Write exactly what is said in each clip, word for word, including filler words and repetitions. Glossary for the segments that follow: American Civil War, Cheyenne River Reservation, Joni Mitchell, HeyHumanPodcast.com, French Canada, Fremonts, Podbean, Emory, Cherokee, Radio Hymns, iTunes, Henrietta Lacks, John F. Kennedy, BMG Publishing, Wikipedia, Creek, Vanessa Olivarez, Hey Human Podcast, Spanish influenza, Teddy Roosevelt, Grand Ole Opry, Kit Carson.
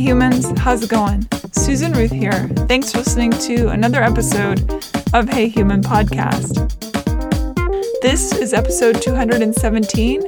Hey Humans, how's it going? Susan Ruth here. Thanks for listening to another episode of Hey Human Podcast. This is episode two hundred seventeen,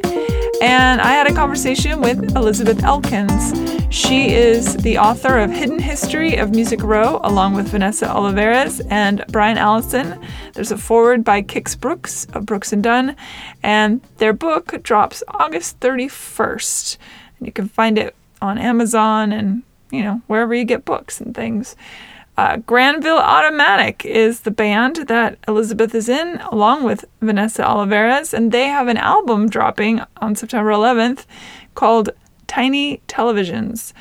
and I had a conversation with Elizabeth Elkins. She is the author of Hidden History of Music Row, along with Vanessa Olivarez and Brian Allison. There's a foreword by Kix Brooks of Brooks and Dunn, and their book drops August thirty-first. And you can find it on Amazon and, you know, wherever you get books and things. Uh, Granville Automatic is the band that Elizabeth is in, along with Vanessa Olivarez, and they have an album dropping on September eleventh called Tiny Televisions.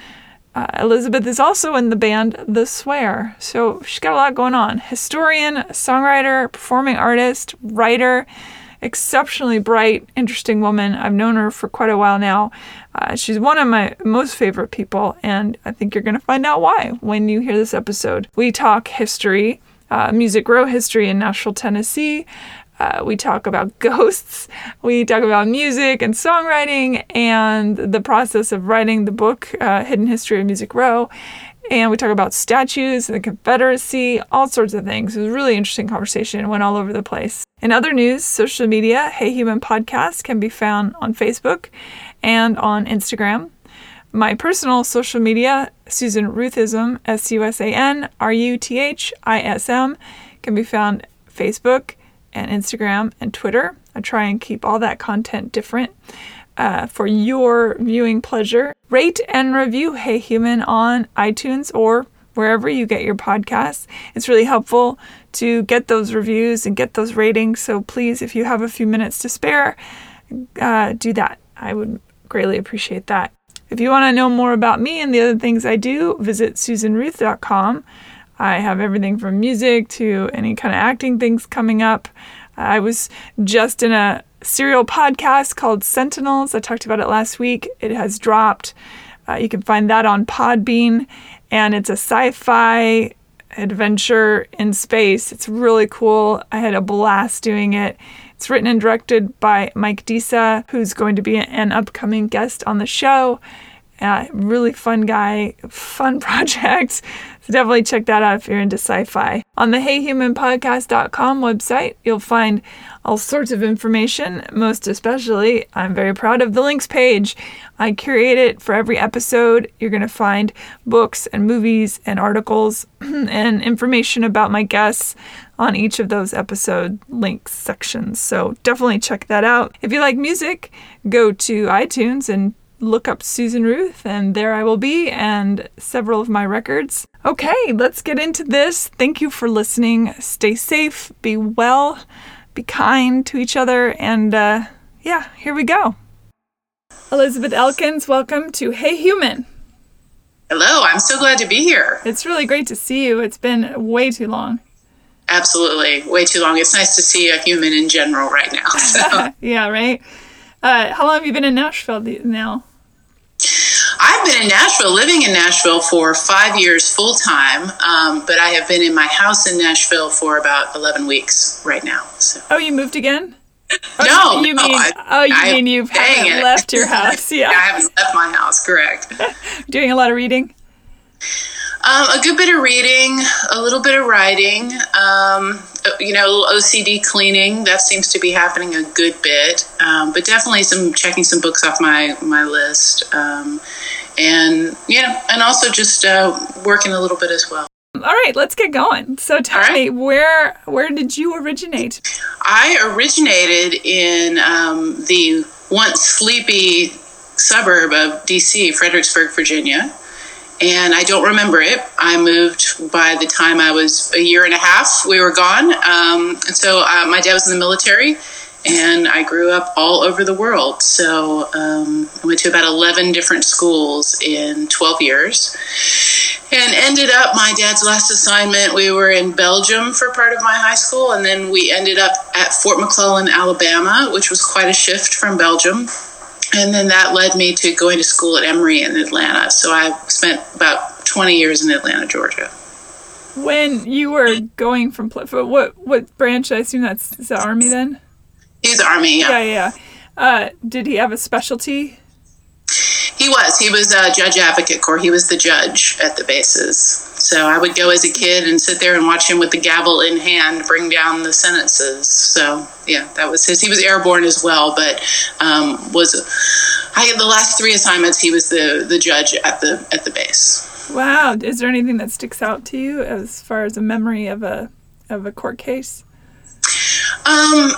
Uh, Elizabeth is also in the band The Swear, so she's got a lot going on. Historian, songwriter, performing artist, writer, exceptionally bright, interesting woman. I've known her for quite a while now. Uh, she's one of my most favorite people, and I think you're going to find out why when you hear this episode. We talk history, uh, Music Row history in Nashville, Tennessee. Uh, we talk about ghosts, we talk about music and songwriting and the process of writing the book, uh, Hidden History of Music Row, and we talk about statues and the Confederacy, all sorts of things. It was a really interesting conversation. It went all over the place. In other news, social media, Hey Human Podcast can be found on Facebook and on Instagram. My personal social media, Susan Ruthism, S U S A N R U T H I S M, can be found Facebook and Instagram and Twitter. I try and keep all that content different uh, for your viewing pleasure. Rate and review Hey Human on iTunes or wherever you get your podcasts. It's really helpful to get those reviews and get those ratings. So please, if you have a few minutes to spare, uh, do that. I would greatly appreciate that. If you want to know more about me and the other things I do, visit Susan Ruth dot com. I have everything from music to any kind of acting things coming up. I was just in a serial podcast called Sentinels. I talked about it last week. It has dropped. Uh, you can find that on Podbean, and it's a sci-fi adventure in space. It's really cool. I had a blast doing it. It's written and directed by Mike Disa, who's going to be an upcoming guest on the show. Uh, really fun guy, fun project. So definitely check that out if you're into sci-fi. On the Hey Human Podcast dot com website, you'll find all sorts of information. Most especially, I'm very proud of the links page. I curate it for every episode. You're going to find books and movies and articles and information about my guests on each of those episode links sections. So definitely check that out. If you like music, go to iTunes and look up Susan Ruth, and there I will be, and several of my records. Okay, let's get into this. Thank you for listening. Stay safe, be well, be kind to each other, and uh, yeah, here we go. Elizabeth Elkins, welcome to Hey Human. Hello, I'm so glad to be here. It's really great to see you. It's been way too long. Absolutely, way too long. It's nice to see a human in general right now. So. Yeah, right? Uh, how long have you been in Nashville now? I've been in Nashville, living in Nashville for five years full time, um, but I have been in my house in Nashville for about eleven weeks right now. So. Oh, you moved again? Oh, no, you, you no, mean I, oh, you I, mean you haven't it. left your house? Yeah. yeah, I haven't left my house. Correct. Doing a lot of reading. Um, a good bit of reading, a little bit of writing, um, you know, a little O C D cleaning. That seems to be happening a good bit, um, but definitely some checking some books off my, my list. Um, and, you know, and also just uh, working a little bit as well. All right, let's get going. So tell right. me, where, where did you originate? I originated in um, the once sleepy suburb of D C, Fredericksburg, Virginia. And I don't remember it. I moved by the time I was a year and a half. We were gone. Um, and so uh, my dad was in the military, and I grew up all over the world. So um, I went to about eleven different schools in twelve years. And ended up, my dad's last assignment, we were in Belgium for part of my high school. And then we ended up at Fort McClellan, Alabama, which was quite a shift from Belgium. And then that led me to going to school at Emory in Atlanta. So I spent about twenty years in Atlanta, Georgia. When you were going from, what what branch? I assume that's is the Army then? He's Army, yeah. Yeah, yeah. Uh, did he have a specialty? He was. He was a judge advocate corps. He was the judge at the bases. So I would go as a kid and sit there and watch him with the gavel in hand bring down the sentences. So, yeah, that was his. He was airborne as well, but um, was I had the last three assignments. He was the, the judge at the at the base. Wow. Is there anything that sticks out to you as far as a memory of a of a court case? Um.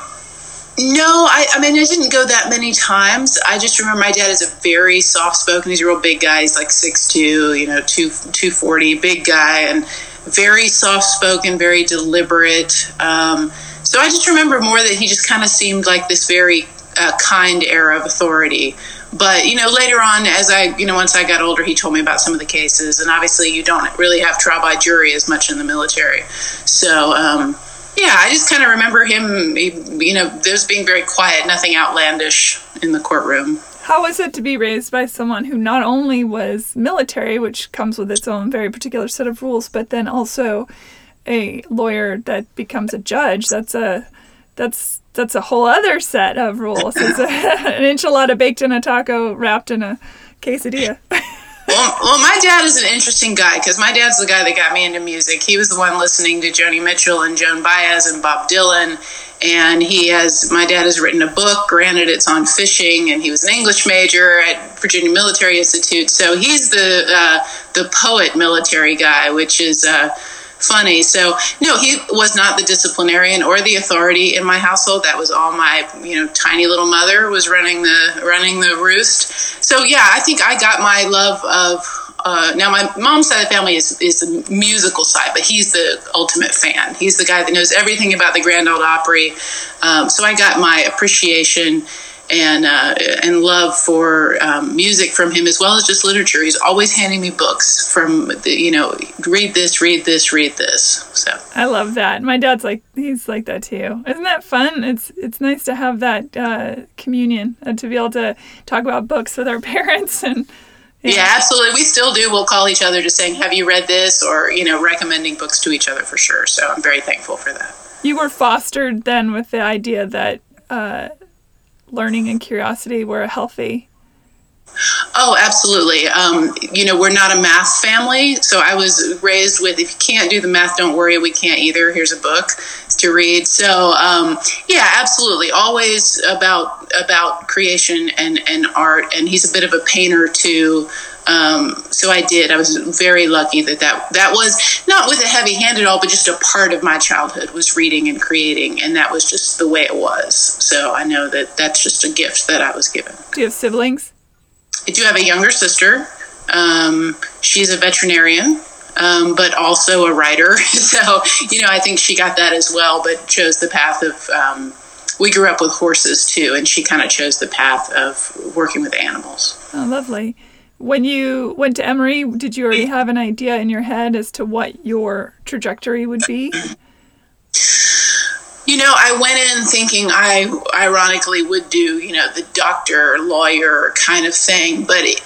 No, I, I mean, I didn't go that many times. I just remember my dad is a very soft-spoken. He's a real big guy. He's like six two, you know, two forty, big guy, and very soft-spoken, very deliberate. Um, so I just remember more that he just kind of seemed like this very uh, kind air of authority. But, you know, later on, as I, you know, once I got older, he told me about some of the cases. And obviously, you don't really have trial by jury as much in the military. So, um yeah, I just kind of remember him, you know, just being very quiet, nothing outlandish in the courtroom. How was it to be raised by someone who not only was military, which comes with its own very particular set of rules, but then also a lawyer that becomes a judge? That's a that's that's a whole other set of rules. It's a, an enchilada baked in a taco wrapped in a quesadilla. Well, well, my dad is an interesting guy because my dad's the guy that got me into music. He was the one listening to Joni Mitchell and Joan Baez and Bob Dylan. And he has, my dad has written a book, granted it's on fishing, and he was an English major at Virginia Military Institute. So he's the uh, the poet military guy, which is uh, funny. So, no, he was not the disciplinarian or the authority in my household. That was all my, you know, tiny little mother was running the running the roost. So, yeah, I think I got my love of, uh, now my mom's side of the family is, is the musical side, but he's the ultimate fan. He's the guy that knows everything about the Grand Ole Opry. Um, so I got my appreciation and uh, and love for um, music from him, as well as just literature. He's always handing me books from, the, you know, read this, read this, read this. So I love that. My dad's like, he's like that too. Isn't that fun? It's it's nice to have that uh, communion and to be able to talk about books with our parents. And yeah. yeah, absolutely. We still do. We'll call each other just saying, have you read this? Or, you know, recommending books to each other for sure. So I'm very thankful for that. You were fostered then with the idea that... Uh, learning and curiosity were healthy. Oh, absolutely. Um, you know, we're not a math family. So I was raised with, if you can't do the math, don't worry, we can't either. Here's a book to read. So, um, yeah, absolutely. Always about, about creation and, and art. And he's a bit of a painter too. Um, so I did, I was very lucky that, that that was not with a heavy hand at all, but just a part of my childhood was reading and creating. And that was just the way it was. So I know that that's just a gift that I was given. Do you have siblings? I do have a younger sister. Um, she's a veterinarian, um, but also a writer. So, you know, I think she got that as well, but chose the path of, um, we grew up with horses too. And she kind of chose the path of working with animals. Oh, lovely. When you went to Emory, did you already have an idea in your head as to what your trajectory would be? You know, I went in thinking I ironically would do, you know, the doctor, lawyer kind of thing. But it,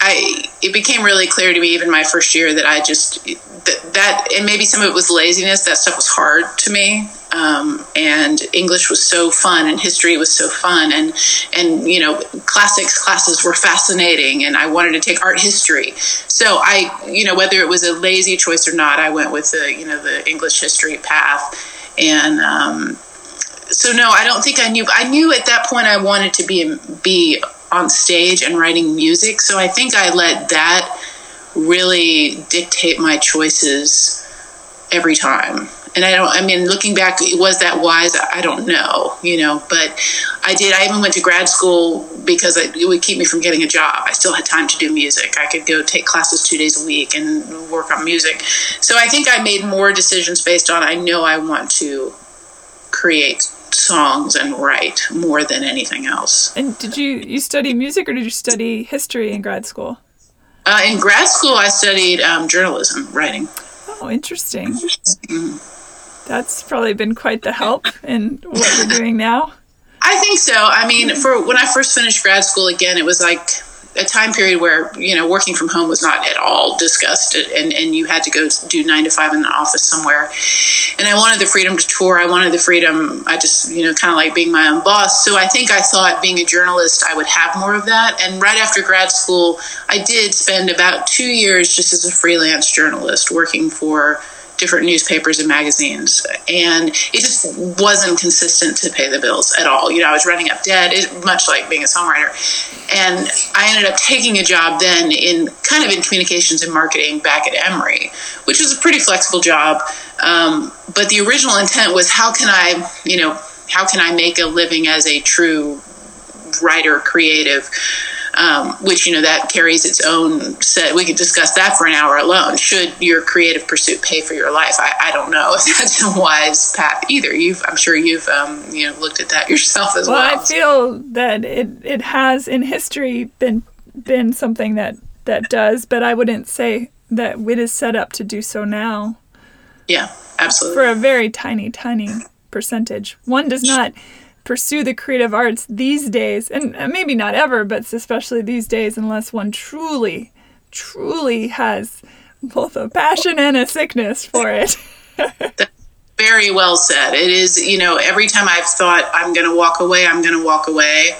I, it became really clear to me even my first year that I just, that, that and maybe some of it was laziness. That stuff was hard to me. Um, and English was so fun and history was so fun. And, and, you know, classics classes were fascinating and I wanted to take art history. So I, you know, whether it was a lazy choice or not, I went with the, you know, the English history path. And, um, so no, I don't think I knew, I knew at that point I wanted to be, be on stage and writing music. So I think I let that really dictate my choices every time. And I don't, I mean, looking back, was that wise? I don't know, you know, but I did, I even went to grad school because it would keep me from getting a job. I still had time to do music. I could go take classes two days a week and work on music. So I think I made more decisions based on, I know I want to create songs and write more than anything else. And did you, you study music or did you study history in grad school? Uh, in grad school, I studied um, journalism, writing. Oh, interesting. That's probably been quite the help in what you're doing now. I think so. I mean, for when I first finished grad school, again, it was like a time period where, you know, working from home was not at all discussed, and, and you had to go do nine to five in the office somewhere. And I wanted the freedom to tour. I wanted the freedom. I just, you know, kind of like being my own boss. So I think I thought being a journalist, I would have more of that. And right after grad school, I did spend about two years just as a freelance journalist working for different newspapers and magazines, and it just wasn't consistent to pay the bills at all. You know, I was running up debt, it, much like being a songwriter. And I ended up taking a job then in kind of in communications and marketing back at Emory, which was a pretty flexible job. Um, but the original intent was, how can I, you know, how can I make a living as a true writer, creative, Um, which, you know, that carries its own set. We could discuss that for an hour alone. Should your creative pursuit pay for your life? I, I don't know if that's a wise path either. You've, I'm sure you've, um, you know, looked at that yourself as well. Well, I feel that it, it has in history been been something that, that does, but I wouldn't say that it is set up to do so now. Yeah, absolutely. For a very tiny, tiny percentage. One does not pursue the creative arts these days, and maybe not ever, but especially these days, unless one truly, truly has both a passion and a sickness for it. Very well said. It is, you know, every time I've thought I'm going to walk away, I'm going to walk away,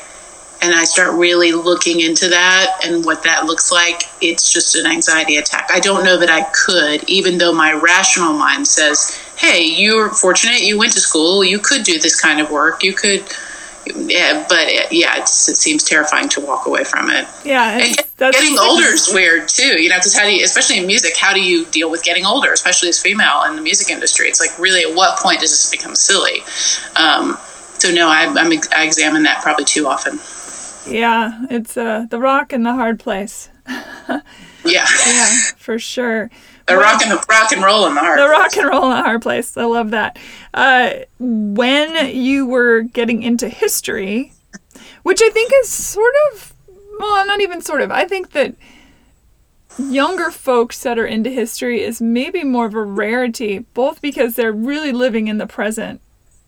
and I start really looking into that and what that looks like, it's just an anxiety attack. I don't know that I could, even though my rational mind says, hey, you're fortunate, you went to school, you could do this kind of work, you could, yeah, but it, yeah, it, just, it seems terrifying to walk away from it. Yeah. And that's, getting that's, older is weird too, you know, because how do you, especially in music, how do you deal with getting older, especially as female in the music industry? It's like, really, at what point does this become silly? Um, so no, I, I'm, I examine that probably too often. Yeah, it's uh, the rock and the hard place. yeah. Yeah, for sure. The well, rock and the rock and roll in the hard. The place. rock and roll in the hard place. I love that. Uh, when you were getting into history, which I think is sort of, well, not even sort of. I think that younger folks that are into history is maybe more of a rarity, both because they're really living in the present.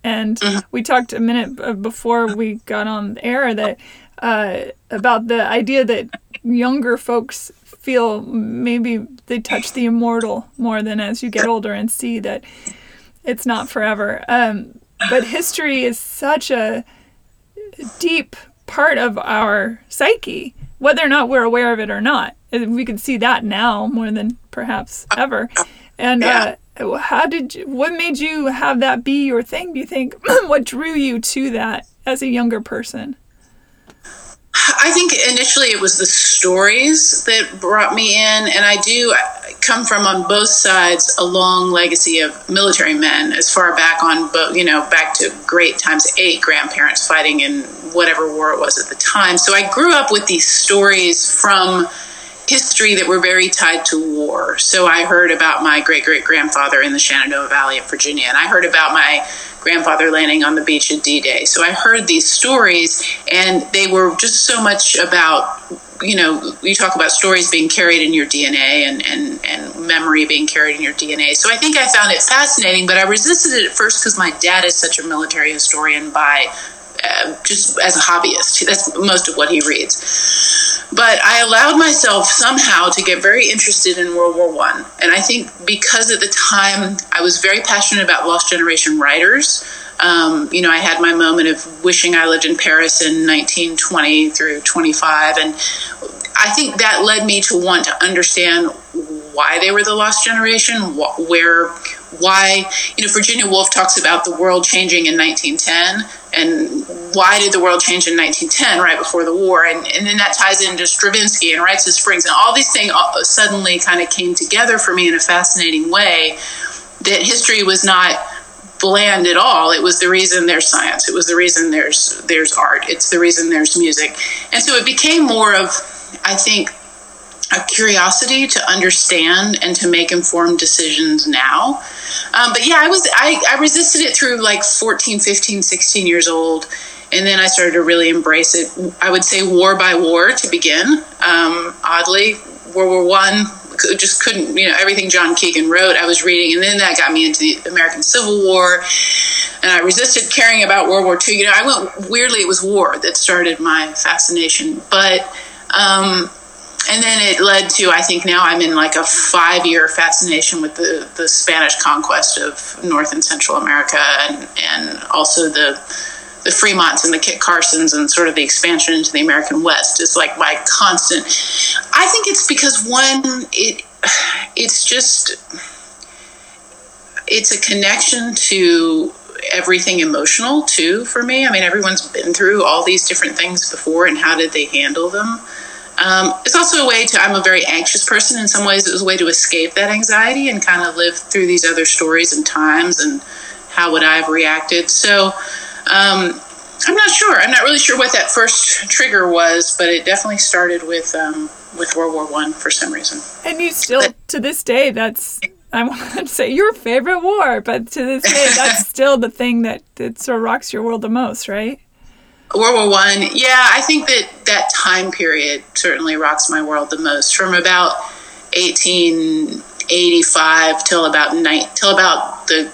And mm-hmm. we talked a minute before we got on the air that uh, about the idea that younger folks feel maybe they touch the immortal more than as you get older and see that it's not forever. Um, but history is such a deep part of our psyche, whether or not we're aware of it or not. We can see that now more than perhaps ever. And uh, how did you, what made you have that be your thing, do you think? What drew you to that as a younger person? I think initially it was the stories that brought me in, and I do come from, on both sides, a long legacy of military men, as far back on, you know, back to great times eight grandparents fighting in whatever war it was at the time. So I grew up with these stories from history that were very tied to war. So I heard about my great-great-grandfather in the Shenandoah Valley of Virginia, and I heard about my grandfather landing on the beach at D-Day. So I heard these stories, and they were just so much about, you know, you talk about stories being carried in your D N A and, and, and memory being carried in your D N A. So I think I found it fascinating, but I resisted it at first because my dad is such a military historian by Uh, just as a hobbyist. That's most of what he reads. But I allowed myself somehow to get very interested in World War One, and I think because at the time I was very passionate about lost generation writers. Um, you know, I had my moment of wishing I lived in Paris in nineteen twenty through twenty-five, and I think that led me to want to understand why they were the lost generation, wh- where, why, you know, Virginia Woolf talks about the world changing in nineteen ten, and why did the world change in nineteen ten, right before the war? And, and then that ties into Stravinsky and Wrights of Springs, and all these things all suddenly kind of came together for me in a fascinating way, that history was not bland at all. It was the reason there's science. It was the reason there's there's art. It's the reason there's music. And so it became more of, I think, a curiosity to understand and to make informed decisions now. Um, but yeah, I was I, I resisted it through like fourteen, fifteen, sixteen years old. And then I started to really embrace it. I would say war by war to begin. Um, oddly, World War One, just couldn't, you know, everything John Keegan wrote, I was reading. And then that got me into the American Civil War. And I resisted caring about World War Two. You know, I went, weirdly, it was war that started my fascination. But Um, and then it led to, I think now I'm in like a five-year fascination with the, the Spanish conquest of North and Central America, and, and also the the Fremonts and the Kit Carsons and sort of the expansion into the American West is like my constant. I think it's because one, it it's just, it's a connection to everything emotional too for me. I mean, everyone's been through all these different things before, and how did they handle them? Um, it's also a way to, I'm a very anxious person. In some ways it was a way to escape that anxiety and kind of live through these other stories and times, and how would I have reacted? So, Um, I'm not sure. I'm not really sure what that first trigger was, but it definitely started with um, with World War One for some reason. And you still, but, to this day, that's, I want to say your favorite war, but to this day, that's still the thing that, that sort of rocks your world the most, right? World War One, yeah. I think that that time period certainly rocks my world the most. From about eighteen eighty-five till about night, till about the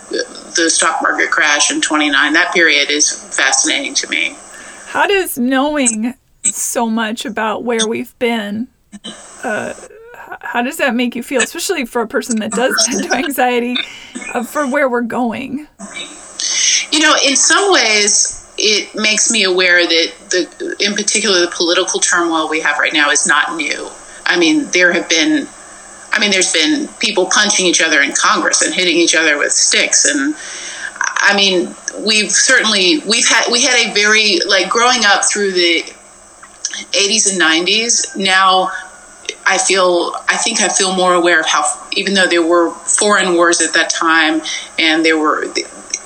the stock market crash in twenty-nine. That period is fascinating to me. How does knowing so much about where we've been, uh, how does that make you feel, especially for a person that does tend to anxiety, uh, for where we're going? You know, in some ways, it makes me aware that the, in particular, the political turmoil we have right now is not new. I mean, there have been. I mean, there's been people punching each other in Congress and hitting each other with sticks. And I mean, we've certainly, we've had, we had a very, like growing up through the eighties and nineties. Now I feel, I think I feel more aware of how, even though there were foreign wars at that time, and there were,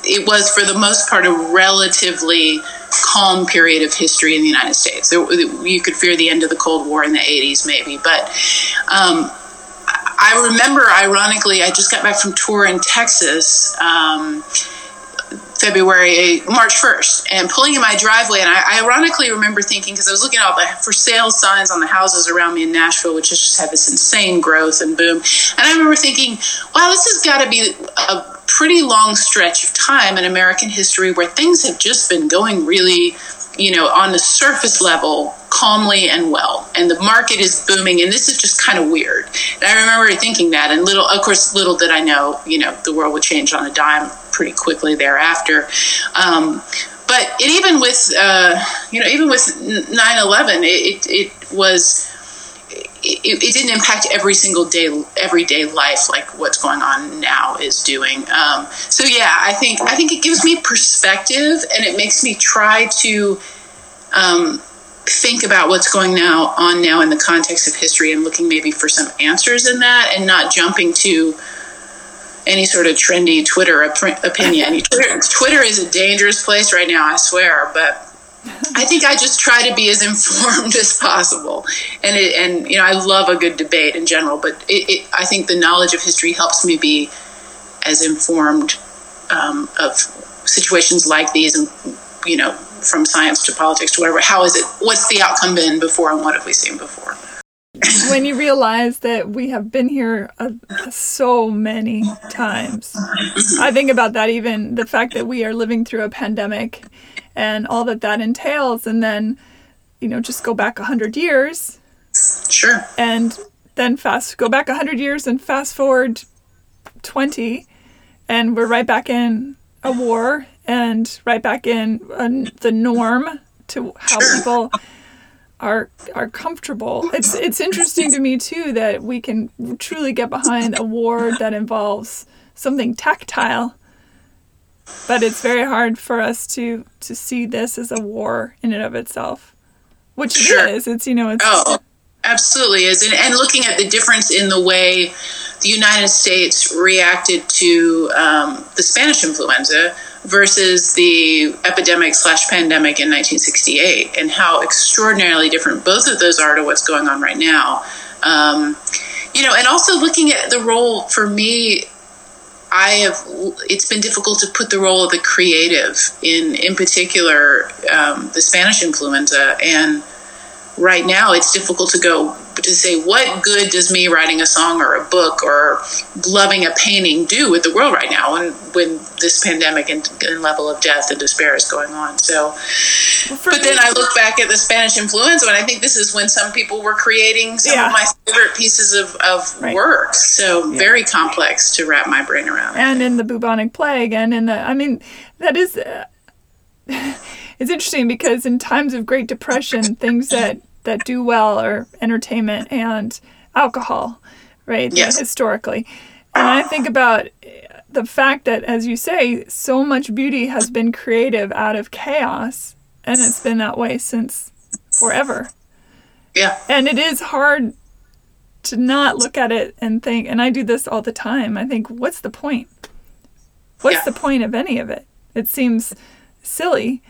it was for the most part a relatively calm period of history in the United States. There, you could fear the end of the Cold War in the eighties maybe, but, um, I remember, ironically, I just got back from tour in Texas, um, February, March first, and pulling in my driveway. And I, I ironically remember thinking, because I was looking at all the for sale signs on the houses around me in Nashville, which has just had this insane growth and boom. And I remember thinking, wow, this has got to be a pretty long stretch of time in American history where things have just been going really, you know, on the surface level, calmly and well, and the market is booming, and this is just kind of weird. And I remember thinking that, and little, of course, little did I know, you know, the world would change on a dime pretty quickly thereafter. Um, but it, even with, uh, you know, even with nine eleven, it, it, it was, it, it didn't impact every single day, everyday life like what's going on now is doing. Um, so yeah, I think I think it gives me perspective, and it makes me try to um, think about what's going now on now in the context of history, and looking maybe for some answers in that, and not jumping to any sort of trendy Twitter op- opinion. Twitter, Twitter is a dangerous place right now, I swear, but. I think I just try to be as informed as possible, and it, and you know, I love a good debate in general, but it, it, I think the knowledge of history helps me be as informed um, of situations like these, and you know, from science to politics to whatever. How is it? What's the outcome been before, and what have we seen before? When you realize that we have been here uh, so many times, I think about that. Even the fact that we are living through a pandemic. And all that that entails, and then, you know, just go back a hundred years, sure, and then fast go back a hundred years and fast forward twenty, and we're right back in a war, and right back in uh, the norm to how people are are comfortable. It's it's interesting to me too that we can truly get behind a war that involves something tactile. But it's very hard for us to, to see this as a war in and of itself, which sure. It is. It's, you know, it's. Oh, absolutely is. And, and looking at the difference in the way the United States reacted to um, the Spanish influenza versus the epidemic slash pandemic in nineteen sixty-eight, and how extraordinarily different both of those are to what's going on right now. Um, you know, and also looking at the role for me. I have. It's been difficult to put the role of the creative in, in particular, um, the Spanish influenza, and right now it's difficult to go to say, what good does me writing a song or a book or loving a painting do with the world right now, and when, when this pandemic and, and level of death and despair is going on? So, but then I look back at the Spanish influenza, and I think this is when some people were creating some yeah. of my favorite pieces of, of right. work. So yeah. very complex to wrap my brain around. And in the bubonic plague, and in the, I mean, that is, uh, it's interesting because in times of Great Depression, things that that do well are entertainment and alcohol, right? Yes. Historically. And I think about the fact that, as you say, so much beauty has been creative out of chaos, and it's been that way since forever. Yeah. And it is hard to not look at it and think, and I do this all the time, I think, what's the point? What's yeah. the point of any of it? It seems silly.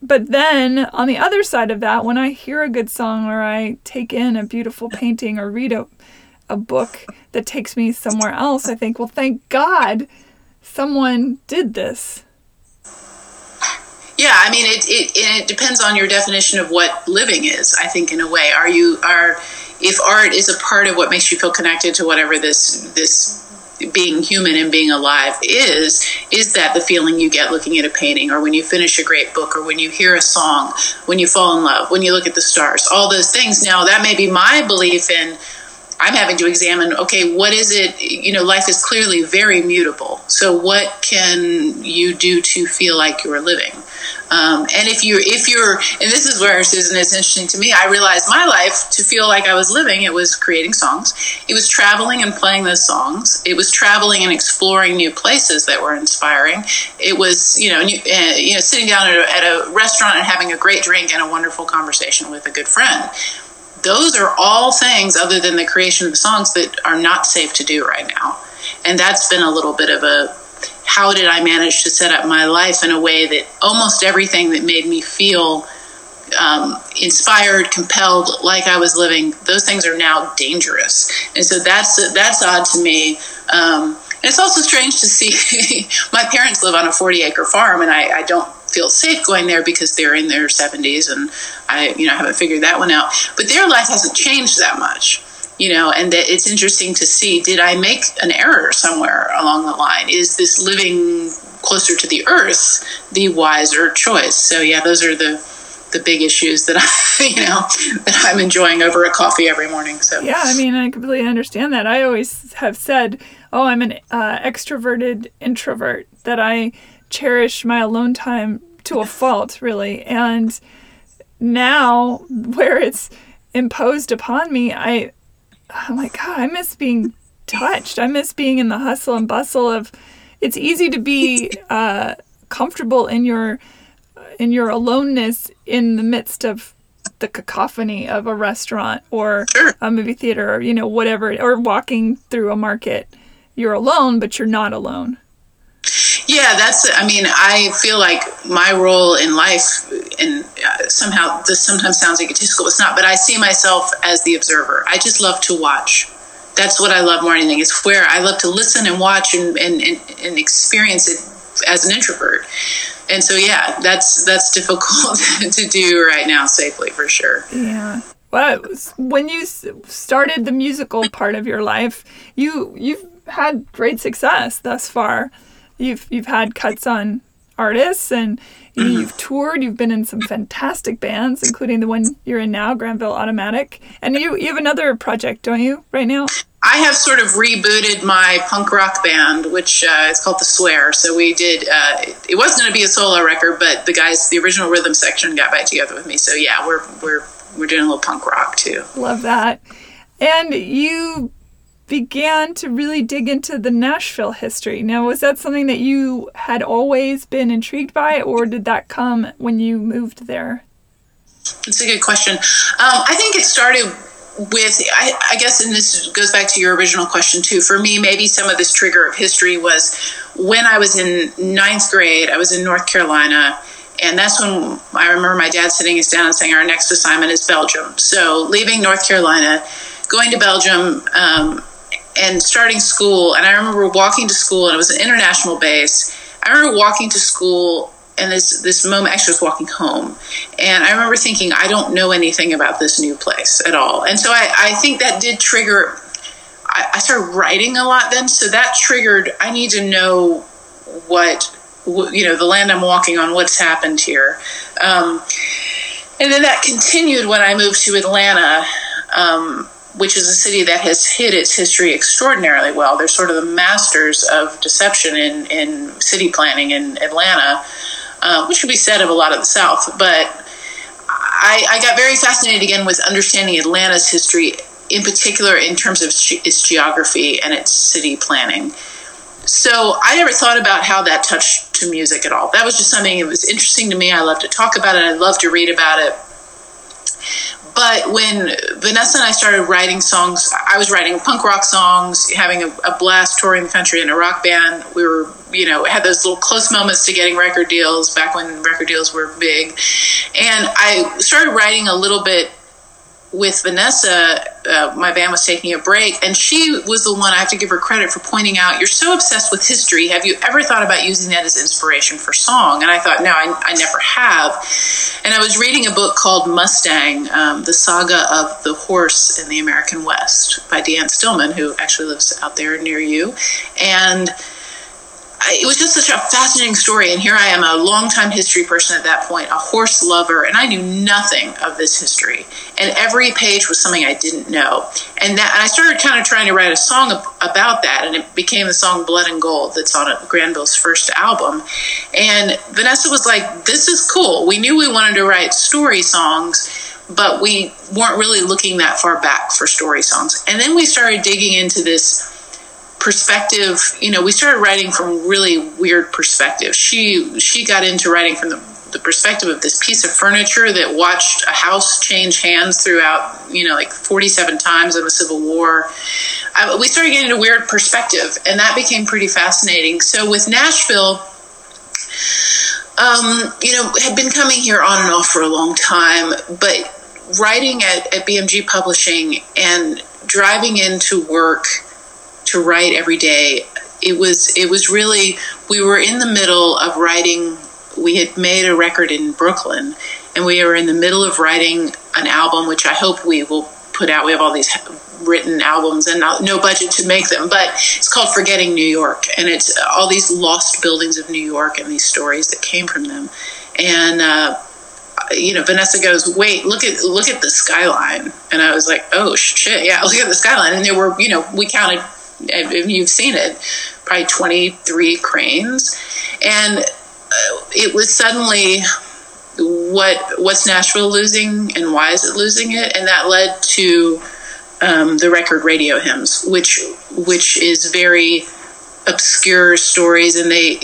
But then on the other side of that, when I hear a good song or I take in a beautiful painting or read a, a book that takes me somewhere else, I think, well, thank God someone did this. Yeah, I mean, it, it, it depends on your definition of what living is, I think, in a way. Are you, are, if art is a part of what makes you feel connected to whatever this, this being human and being alive is, is that the feeling you get looking at a painting, or when you finish a great book, or when you hear a song, when you fall in love, when you look at the stars, all those things. Now, that may be my belief, and I'm having to examine, okay, what is it, you know, life is clearly very mutable. So what can you do to feel like you're living? Um, and if you're, if you're, and this is where, Susan, it's interesting to me, I realized my life to feel like I was living, it was creating songs. It was traveling and playing those songs. It was traveling and exploring new places that were inspiring. It was, you know, new, uh, you know, sitting down at a, at a restaurant and having a great drink and a wonderful conversation with a good friend. Those are all things, other than the creation of the songs, that are not safe to do right now. And that's been a little bit of a, how did I manage to set up my life in a way that almost everything that made me feel um, inspired, compelled, like I was living, those things are now dangerous. And so that's that's odd to me. Um, and it's also strange to see my parents live on a forty-acre farm, and I, I don't feel safe going there because they're in their seventies, and I, you know, haven't figured that one out. But their life hasn't changed that much. You know, and that it's interesting to see, did I make an error somewhere along the line? Is this living closer to the earth the wiser choice? So yeah, those are the, the big issues that I, you know, that I'm enjoying over a coffee every morning. So yeah, I mean, I completely understand that. I always have said, oh, I'm an uh, extroverted introvert, that I cherish my alone time to a fault, really. And now where it's imposed upon me, I... I'm like, God, I miss being touched. I miss being in the hustle and bustle of, it's easy to be uh, comfortable in your in your aloneness in the midst of the cacophony of a restaurant or a movie theater or, you know, whatever, or walking through a market. You're alone, but you're not alone. Yeah, that's, I mean, I feel like my role in life, and somehow this sometimes sounds egotistical, it's not, but I see myself as the observer. I just love to watch. That's what I love more than anything. It's where I love to listen and watch and, and, and, and experience it as an introvert. And so, yeah, that's that's difficult to do right now safely, for sure. Yeah. Well, when you started the musical part of your life, you, you've had great success thus far. You've you've had cuts on artists, and you've toured. You've been in some fantastic bands, including the one you're in now, Granville Automatic. And you, you have another project, don't you, right now? I have sort of rebooted my punk rock band, which uh, it's called The Swear. So we did, uh, it was going to be a solo record, but the guys, the original rhythm section got back together with me. So yeah, we're we're we're doing a little punk rock too. Love that. And you began to really dig into the Nashville history. Now, was that something that you had always been intrigued by, or did that come when you moved there? That's a good question. Um, I think it started with, I, I guess, and this goes back to your original question too. For me, maybe some of this trigger of history was when I was in ninth grade, I was in North Carolina. And that's when I remember my dad sitting us down and saying, our next assignment is Belgium. So leaving North Carolina, going to Belgium, um, and starting school, and I remember walking to school, and it was an international base. I remember walking to school and this this moment, actually I was walking home, and I remember thinking, I don't know anything about this new place at all. And so I, I think that did trigger, I, I started writing a lot then, so that triggered, I need to know what, you know, the land I'm walking on, what's happened here. Um, and then that continued when I moved to Atlanta, um, which is a city that has hid its history extraordinarily well. They're sort of the masters of deception in, in city planning in Atlanta, uh, which could be said of a lot of the South. But I, I got very fascinated again with understanding Atlanta's history, in particular in terms of its geography and its city planning. So I never thought about how that touched to music at all. That was just something that was interesting to me. I love to talk about it. I love to read about it. But when Vanessa and I started writing songs, I was writing punk rock songs, having a, a blast touring the country in a rock band. We were, you know, had those little close moments to getting record deals back when record deals were big. And I started writing a little bit with Vanessa. Uh, my band was taking a break, and she was the one, I have to give her credit for pointing out, you're so obsessed with history, have you ever thought about using that as inspiration for song? And I thought, no, I, I never have. And I was reading a book called Mustang, um, The Saga of the Horse in the American West by Deanne Stillman, who actually lives out there near you. And it was just such a fascinating story, and here I am, a longtime history person at that point, a horse lover, and I knew nothing of this history. And every page was something I didn't know. And that, and I started kind of trying to write a song about that, and it became the song Blood and Gold that's on Granville's first album. And Vanessa was like, this is cool. We knew we wanted to write story songs, but we weren't really looking that far back for story songs. And then we started digging into this perspective, you know, we started writing from really weird perspectives. She she got into writing from the, the perspective of this piece of furniture that watched a house change hands throughout, you know, like forty-seven times in the Civil War. I, we started getting a weird perspective, and that became pretty fascinating. So with Nashville, um, you know, had been coming here on and off for a long time, but writing at, at B M G Publishing and driving into work to write every day, it was it was really, we were in the middle of writing, we had made a record in Brooklyn, and we were in the middle of writing an album, which I hope we will put out. We have all these written albums and not, no budget to make them, but it's called Forgetting New York, and it's all these lost buildings of New York and these stories that came from them. And uh you know, Vanessa goes, wait, look at look at the skyline. And I was like, oh shit, yeah, look at the skyline. And there were, you know, we counted, and you've seen it, probably twenty-three cranes. And it was suddenly, what what's Nashville losing, and why is it losing it? And that led to um, the record Radio Hymns, which which is very obscure stories, and they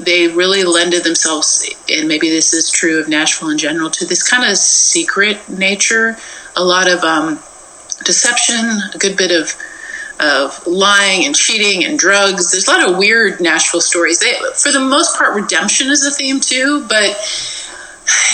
they really lended themselves, and maybe this is true of Nashville in general, to this kind of secret nature, a lot of um, deception, a good bit of of lying and cheating and drugs. There's a lot of weird Nashville stories. They, for the most part, redemption is a theme too, but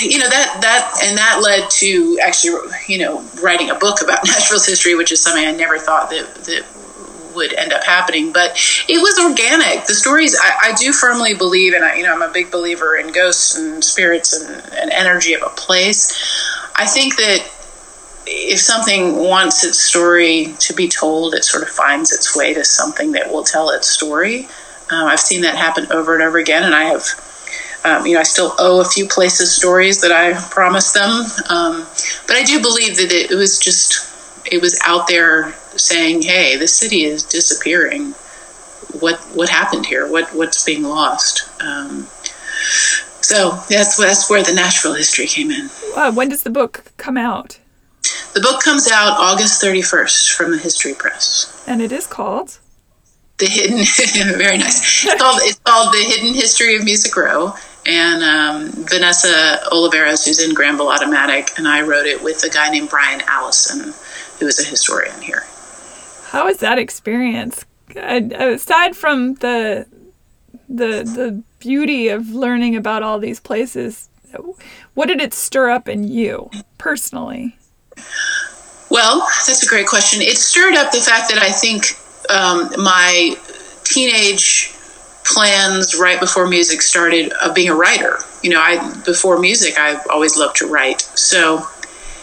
you know, that, that, and that led to actually, you know, writing a book about Nashville's history, which is something I never thought that, that would end up happening, but it was organic. The stories, I, I do firmly believe, and I, you know, I'm a big believer in ghosts and spirits and, and energy of a place. I think that if something wants its story to be told, it sort of finds its way to something that will tell its story. Um, I've seen that happen over and over again, and I have, um, you know, I still owe a few places stories that I promised them. Um, but I do believe that it, it was just, it was out there saying, hey, this city is disappearing. What what happened here? What What's being lost? Um, so that's, that's where the Nashville history came in. Uh, when does the book come out? The book comes out August thirty-first from the History Press. And it is called? The Hidden, very nice. It's called, it's called The Hidden History of Music Row. And um, Vanessa Olivarez, who's in Granville Automatic, and I wrote it with a guy named Brian Allison, who is a historian here. How was that experience? Aside from the the the beauty of learning about all these places, what did it stir up in you personally? Well, that's a great question. It stirred up the fact that I think um, my teenage plans right before music started of being a writer you know, I before music, I always loved to write. So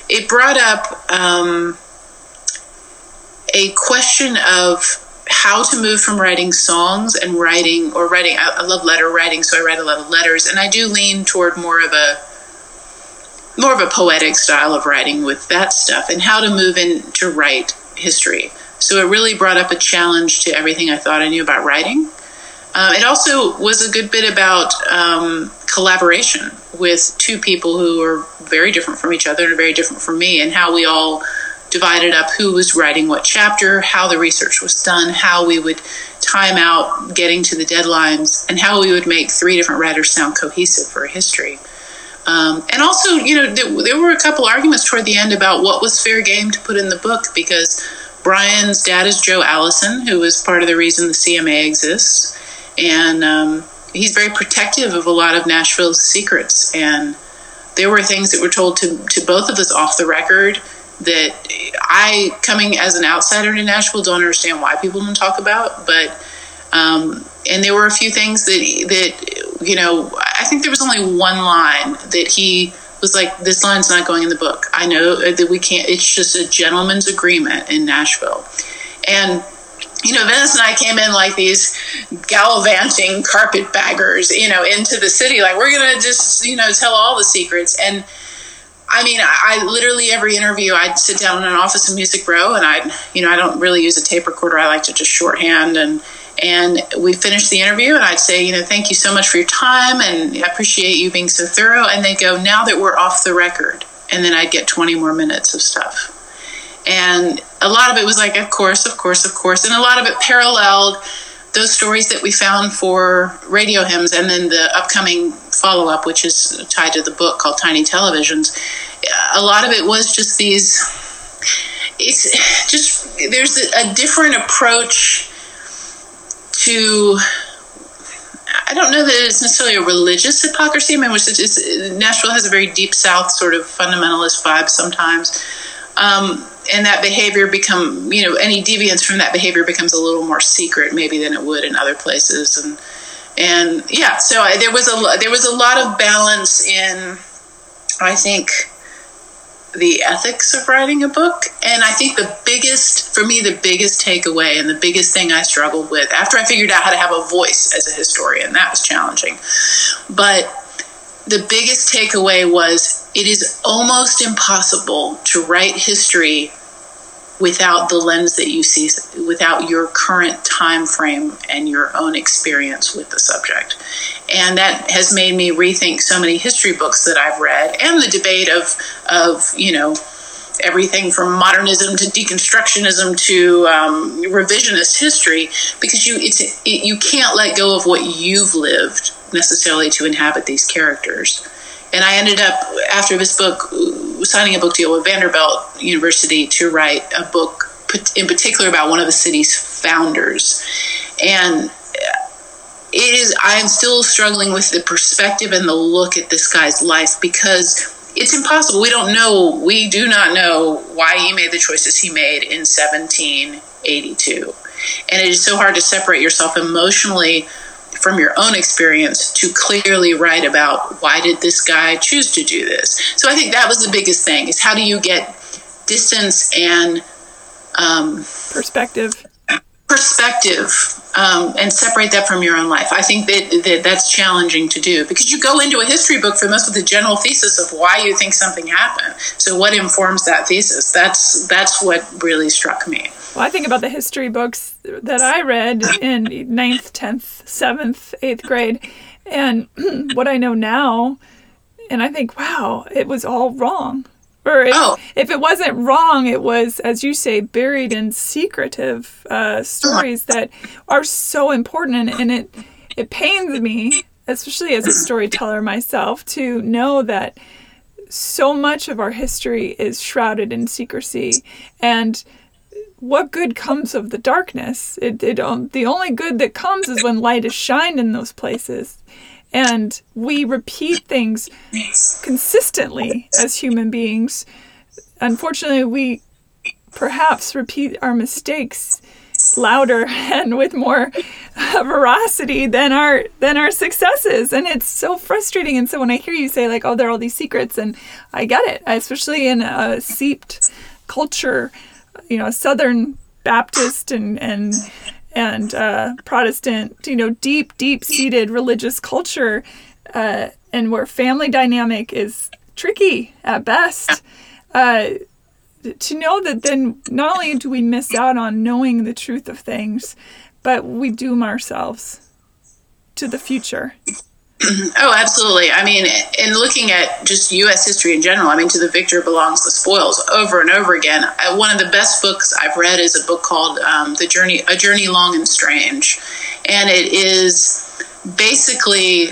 it brought up um, a question of how to move from writing songs and writing or writing. I, I love letter writing, so I write a lot of letters, and I do lean toward more of a more of a poetic style of writing with that stuff, and how to move in to write history. So it really brought up a challenge to everything I thought I knew about writing. Uh, it also was a good bit about um, collaboration with two people who are very different from each other and very different from me, and how we all divided up who was writing what chapter, how the research was done, how we would time out getting to the deadlines, and how we would make three different writers sound cohesive for history. Um, and also, you know, th- there were a couple arguments toward the end about what was fair game to put in the book, because Brian's dad is Joe Allison, who is part of the reason the C M A exists. And um, he's very protective of a lot of Nashville's secrets. And there were things that were told to, to both of us off the record that I, coming as an outsider to Nashville, don't understand why people don't talk about. But um, and there were a few things that that, you know, I think there was only one line that he was like, this line's not going in the book. I know that we can't, it's just a gentleman's agreement in Nashville. And you know, Venice and I came in like these gallivanting carpetbaggers, you know, into the city. Like, we're going to just, you know, tell all the secrets. And, I mean, I, I literally every interview, I'd sit down in an office in Music Row, and I'd, you know, I don't really use a tape recorder. I like to just shorthand. And and we finish the interview, and I'd say, you know, thank you so much for your time, and I appreciate you being so thorough. And they'd go, now that we're off the record. And then I'd get twenty more minutes of stuff. And a lot of it was like, of course, of course, of course. And a lot of it paralleled those stories that we found for Radio Hymns, and then the upcoming follow-up, which is tied to the book called Tiny Televisions. A lot of it was just these, it's just, there's a different approach to, I don't know that it's necessarily a religious hypocrisy. I mean, which is, Nashville has a very Deep South sort of fundamentalist vibe sometimes. Um, and that behavior become, you know, any deviance from that behavior becomes a little more secret maybe than it would in other places. And, and yeah, so I, there was a, there was a lot of balance in, I think, the ethics of writing a book. And I think the biggest, for me, the biggest takeaway and the biggest thing I struggled with after I figured out how to have a voice as a historian, that was challenging. But the biggest takeaway was it is almost impossible to write history without the lens that you see, without your current time frame and your own experience with the subject. And that has made me rethink so many history books that I've read, and the debate of, of you know, everything from modernism to deconstructionism to um, revisionist history, because you it's it, you can't let go of what you've lived necessarily to inhabit these characters. And I ended up, after this book, signing a book deal with Vanderbilt University to write a book in particular about one of the city's founders. And it is I'm still struggling with the perspective and the look at this guy's life, because it's impossible. We don't know. We do not know why he made the choices he made in seventeen eighty-two. And it is so hard to separate yourself emotionally from your own experience to clearly write about why did this guy choose to do this. So I think that was the biggest thing, is how do you get distance and um, perspective. perspective um, and separate that from your own life. I think that, that that's challenging to do, because you go into a history book for most with the general thesis of why you think something happened. So what informs that thesis? That's that's what really struck me. Well, I think about the history books that I read in ninth, tenth, seventh, eighth grade, and what I know now, and I think, wow, it was all wrong. Or if, oh. if it wasn't wrong, it was, as you say, buried in secretive uh, stories that are so important. And, and it it pains me, especially as a storyteller myself, to know that so much of our history is shrouded in secrecy. And what good comes of the darkness? It, it um, the only good that comes is when light is shined in those places. And we repeat things consistently as human beings. Unfortunately, we perhaps repeat our mistakes louder and with more uh, veracity than our than our successes. And it's so frustrating. And so when I hear you say, like, oh, there are all these secrets, and I get it, especially in a seeped culture, you know, Southern Baptist and and and uh, Protestant, you know, deep, deep-seated religious culture, uh, and where family dynamic is tricky at best, uh, to know that then not only do we miss out on knowing the truth of things, but we doom ourselves to the future. Oh, absolutely. I mean, in looking at just U S history in general, I mean, to the victor belongs the spoils over and over again. I, one of the best books I've read is a book called um, The Journey, A Journey Long and Strange. And it is basically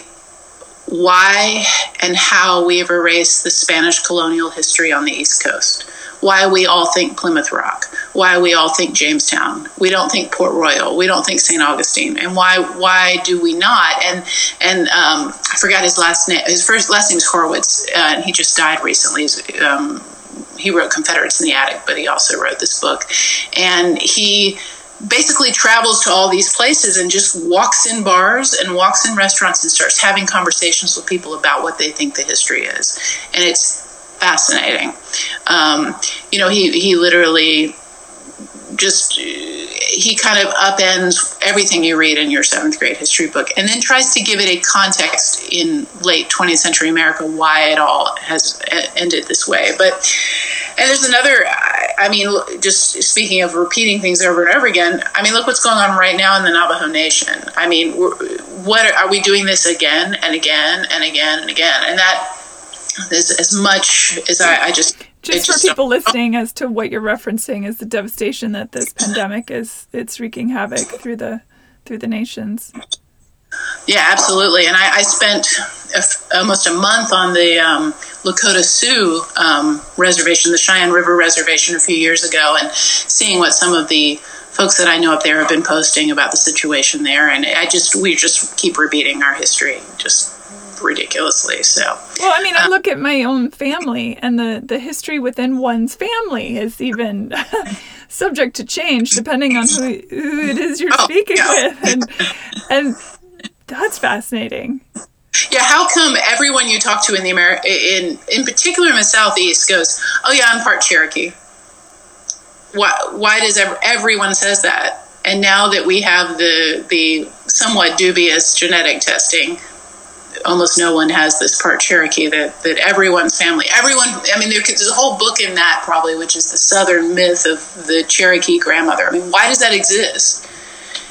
why and how we have erased the Spanish colonial history on the East Coast. Why we all think Plymouth Rock, why we all think Jamestown, we don't think Port Royal, we don't think Saint Augustine, and why why do we not? And and um, I forgot his last name. His first last name is Horowitz, uh, and he just died recently. Um, he wrote Confederates in the Attic, but he also wrote this book, and he basically travels to all these places and just walks in bars and walks in restaurants and starts having conversations with people about what they think the history is, and it's fascinating. Um, you know, he, he literally just, he kind of upends everything you read in your seventh grade history book and then tries to give it a context in late twentieth century America, why it all has ended this way. But, and there's another, I mean, just speaking of repeating things over and over again, I mean, look what's going on right now in the Navajo Nation. I mean, we're, what are, are we doing this again and again and again and again? And that, As, as much as I, I just... Just, just for people listening as to what you're referencing is the devastation that this pandemic is, it's wreaking havoc through the through the nations. Yeah, absolutely. And I, I spent a, almost a month on the um, Lakota Sioux um, reservation, the Cheyenne River Reservation a few years ago, and seeing what some of the folks that I know up there have been posting about the situation there. And I just, we just keep repeating our history, just ridiculously so. Well, I mean, I look at my own family, and the, the history within one's family is even subject to change depending on who, who it is you're oh, speaking yeah. with, and and that's fascinating. Yeah, how come everyone you talk to in the Ameri- in in particular in the Southeast goes, "Oh yeah, I'm part Cherokee." Why why does ev- everyone says that? And now that we have the the somewhat dubious genetic testing, almost no one has this part Cherokee that, that everyone's family, everyone, I mean, there's a whole book in that probably, which is the Southern myth of the Cherokee grandmother. I mean, why does that exist?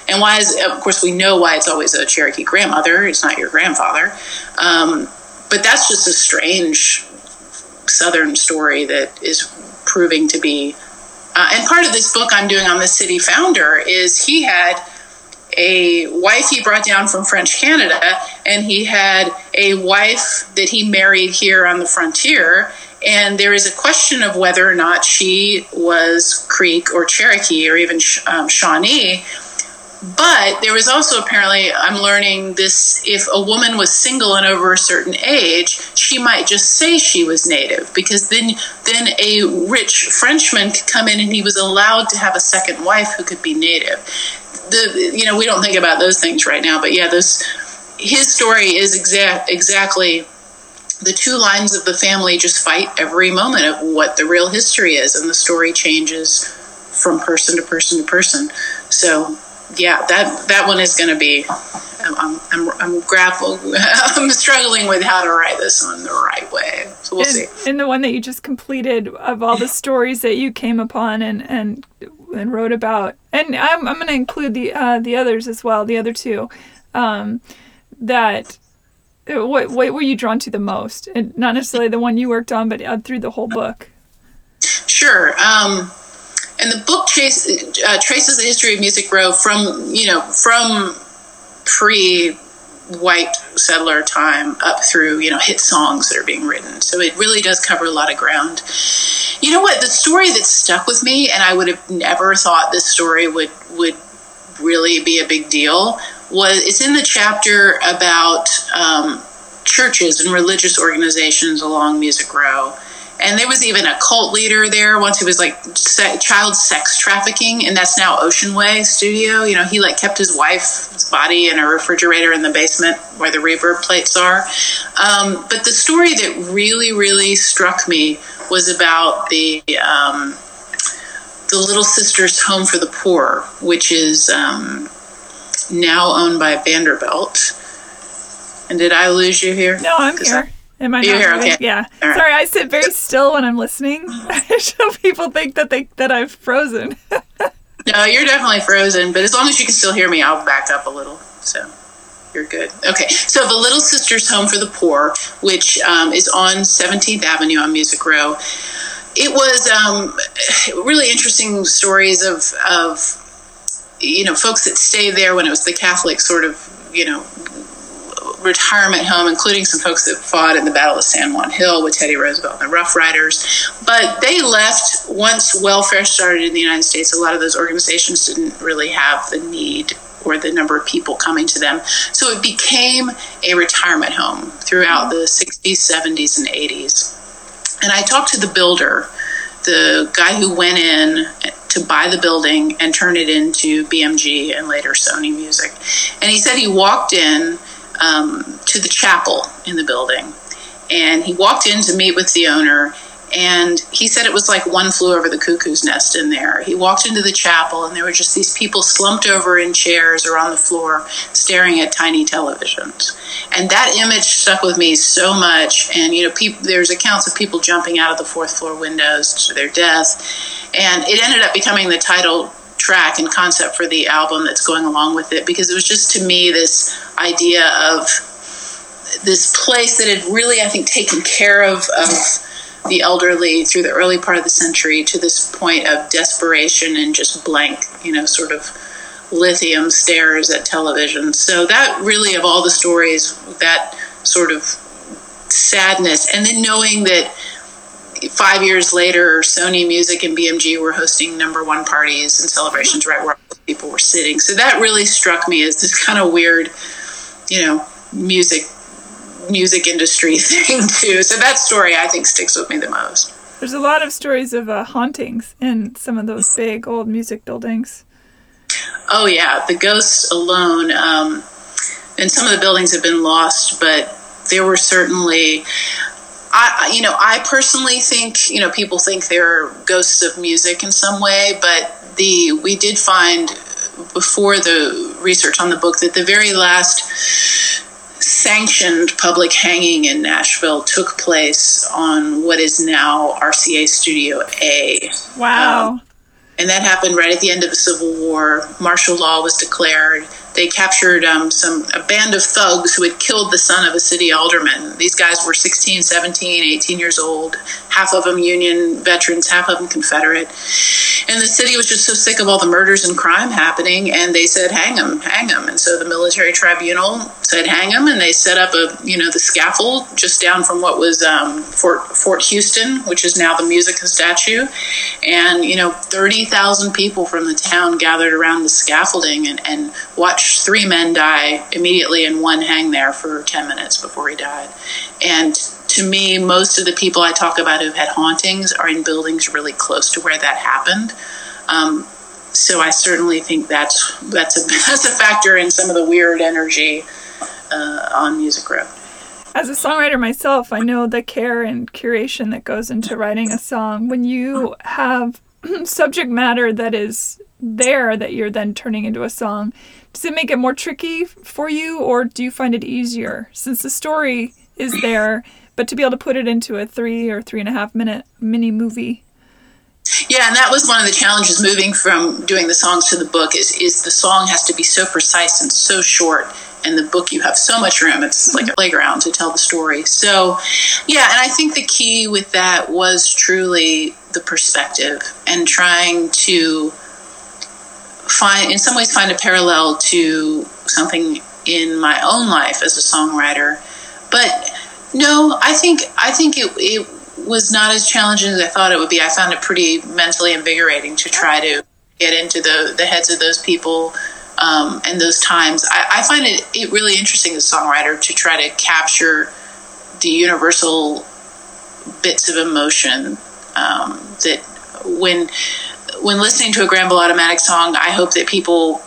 And why is, of course, we know why it's always a Cherokee grandmother. It's not your grandfather. Um, but that's just a strange Southern story that is proving to be, uh, and part of this book I'm doing on the city founder is he had a wife he brought down from French Canada, and he had a wife that he married here on the frontier. And there is a question of whether or not she was Creek or Cherokee or even um, Shawnee. But there was also apparently, I'm learning this, if a woman was single and over a certain age, she might just say she was Native, because then then a rich Frenchman could come in and he was allowed to have a second wife who could be Native. The, you know, we don't think about those things right now, but yeah, this, his story is exact, exactly the two lines of the family just fight every moment of what the real history is, and the story changes from person to person to person. So yeah, that, that one is going to be, I'm, I'm, I'm grappling, I'm struggling with how to write this one the right way. So we'll and, see. And the one that you just completed, of all the stories that you came upon and, and, and wrote about, and I'm I'm going to include the uh, the others as well, the other two, um, that what what were you drawn to the most, and not necessarily the one you worked on, but uh, through the whole book. Sure, um, and the book trace, uh, traces the history of Music Row from you know from pre white settler time up through you know hit songs that are being written. So it really does cover a lot of ground. You know what, the story that stuck with me, and I would have never thought this story would would really be a big deal, was it's in the chapter about um churches and religious organizations along Music Row, And there was even a cult leader there once who was like se- child sex trafficking, and that's now Ocean Way Studio. You know, he like kept his wife's body in a refrigerator in the basement where the reverb plates are. Um, but the story that really, really struck me was about the um, the Little Sisters Home for the Poor, which is um, now owned by Vanderbilt. And did I lose you here? No, I'm here. I- Am I You're here, okay. Yeah. Right. Sorry, I sit very still when I'm listening. So people think that they that I've frozen. No, you're definitely frozen, but as long as you can still hear me, I'll back up a little. So you're good. Okay. So the Little Sisters Home for the Poor, which um, is on seventeenth Avenue on Music Row. It was um, really interesting stories of of you know, folks that stayed there when it was the Catholic sort of, you know, retirement home, including some folks that fought in the Battle of San Juan Hill with Teddy Roosevelt and the Rough Riders. But they left once welfare started in the United States. A lot of those organizations didn't really have the need or the number of people coming to them. So it became a retirement home throughout the sixties, seventies, and eighties. And I talked to the builder, the guy who went in to buy the building and turn it into B M G and later Sony Music. And he said he walked in Um, to the chapel in the building, and he walked in to meet with the owner, and he said it was like one flew over the cuckoo's nest in there. He walked into the chapel, and there were just these people slumped over in chairs or on the floor staring at tiny televisions, and that image stuck with me so much. And you know, people, there's accounts of people jumping out of the fourth floor windows to their death, and it ended up becoming the title track and concept for the album that's going along with it, because it was just, to me, this idea of this place that had really, I think, taken care of of the elderly through the early part of the century to this point of desperation and just blank, you know, sort of lithium stares at television. So that really, of all the stories, that sort of sadness, and then knowing that five years later, Sony Music and B M G were hosting number one parties and celebrations right where people were sitting. So that really struck me as this kind of weird, you know, music music industry thing too. So that story, I think, sticks with me the most. There's a lot of stories of uh, hauntings in some of those big old music buildings. Oh yeah, the ghosts alone, um, and some of the buildings have been lost, but there were certainly. I, you know, I personally think, you know, people think they're ghosts of music in some way, but the we did find before the research on the book that the very last sanctioned public hanging in Nashville took place on what is now R C A Studio A. Wow. Um, and that happened right at the end of the Civil War. Martial law was declared. They captured um, some a band of thugs who had killed the son of a city alderman. These guys were sixteen, seventeen, eighteen years old, half of them Union veterans, half of them Confederate. And the city was just so sick of all the murders and crime happening, and they said, hang them, hang them. And so the military tribunal said, hang them, and they set up a, you know, the scaffold just down from what was um, Fort, Fort Houston, which is now the Music Statue. And, you know, thirty thousand people from the town gathered around the scaffolding and, and watched three men die immediately and one hang there for ten minutes before he died. And to me, most of the people I talk about who've had hauntings are in buildings really close to where that happened. Um, so I certainly think that's that's a, that's a factor in some of the weird energy uh, on Music Row. As a songwriter myself, I know the care and curation that goes into writing a song. When you have subject matter that is there that you're then turning into a song, does it make it more tricky for you, or do you find it easier since the story is there, but to be able to put it into a three or three and a half minute mini movie? Yeah, and that was one of the challenges moving from doing the songs to the book is, is the song has to be so precise and so short, and the book you have so much room. It's like a playground to tell the story. So, yeah, and I think the key with that was truly the perspective and trying to find, in some ways, find a parallel to something in my own life as a songwriter. But no, I think I think it it was not as challenging as I thought it would be. I found it pretty mentally invigorating to try to get into the, the heads of those people um, and those times. I, I find it, it really interesting as a songwriter to try to capture the universal bits of emotion um, that when when listening to a Granville Automatic song, I hope that people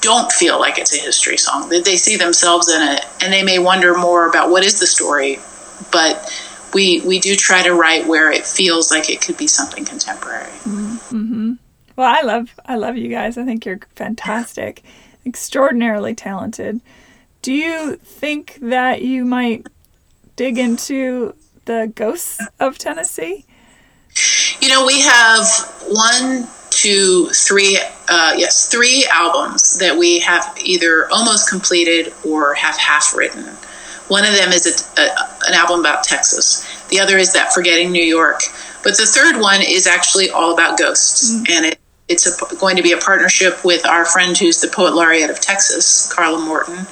don't feel like it's a history song, that they see themselves in it, and they may wonder more about what is the story, but we we do try to write where it feels like it could be something contemporary. Mm-hmm. Well, I love I love you guys. I think you're fantastic, extraordinarily talented. Do you think that you might dig into the ghosts of Tennessee? You know, we have one, two, three, uh, yes, three albums that we have either almost completed or have half written. One of them is a, a, an album about Texas. The other is that Forgetting New York. But the third one is actually all about ghosts. Mm-hmm. And it, it's a, going to be a partnership with our friend who's the Poet Laureate of Texas, Carla Morton.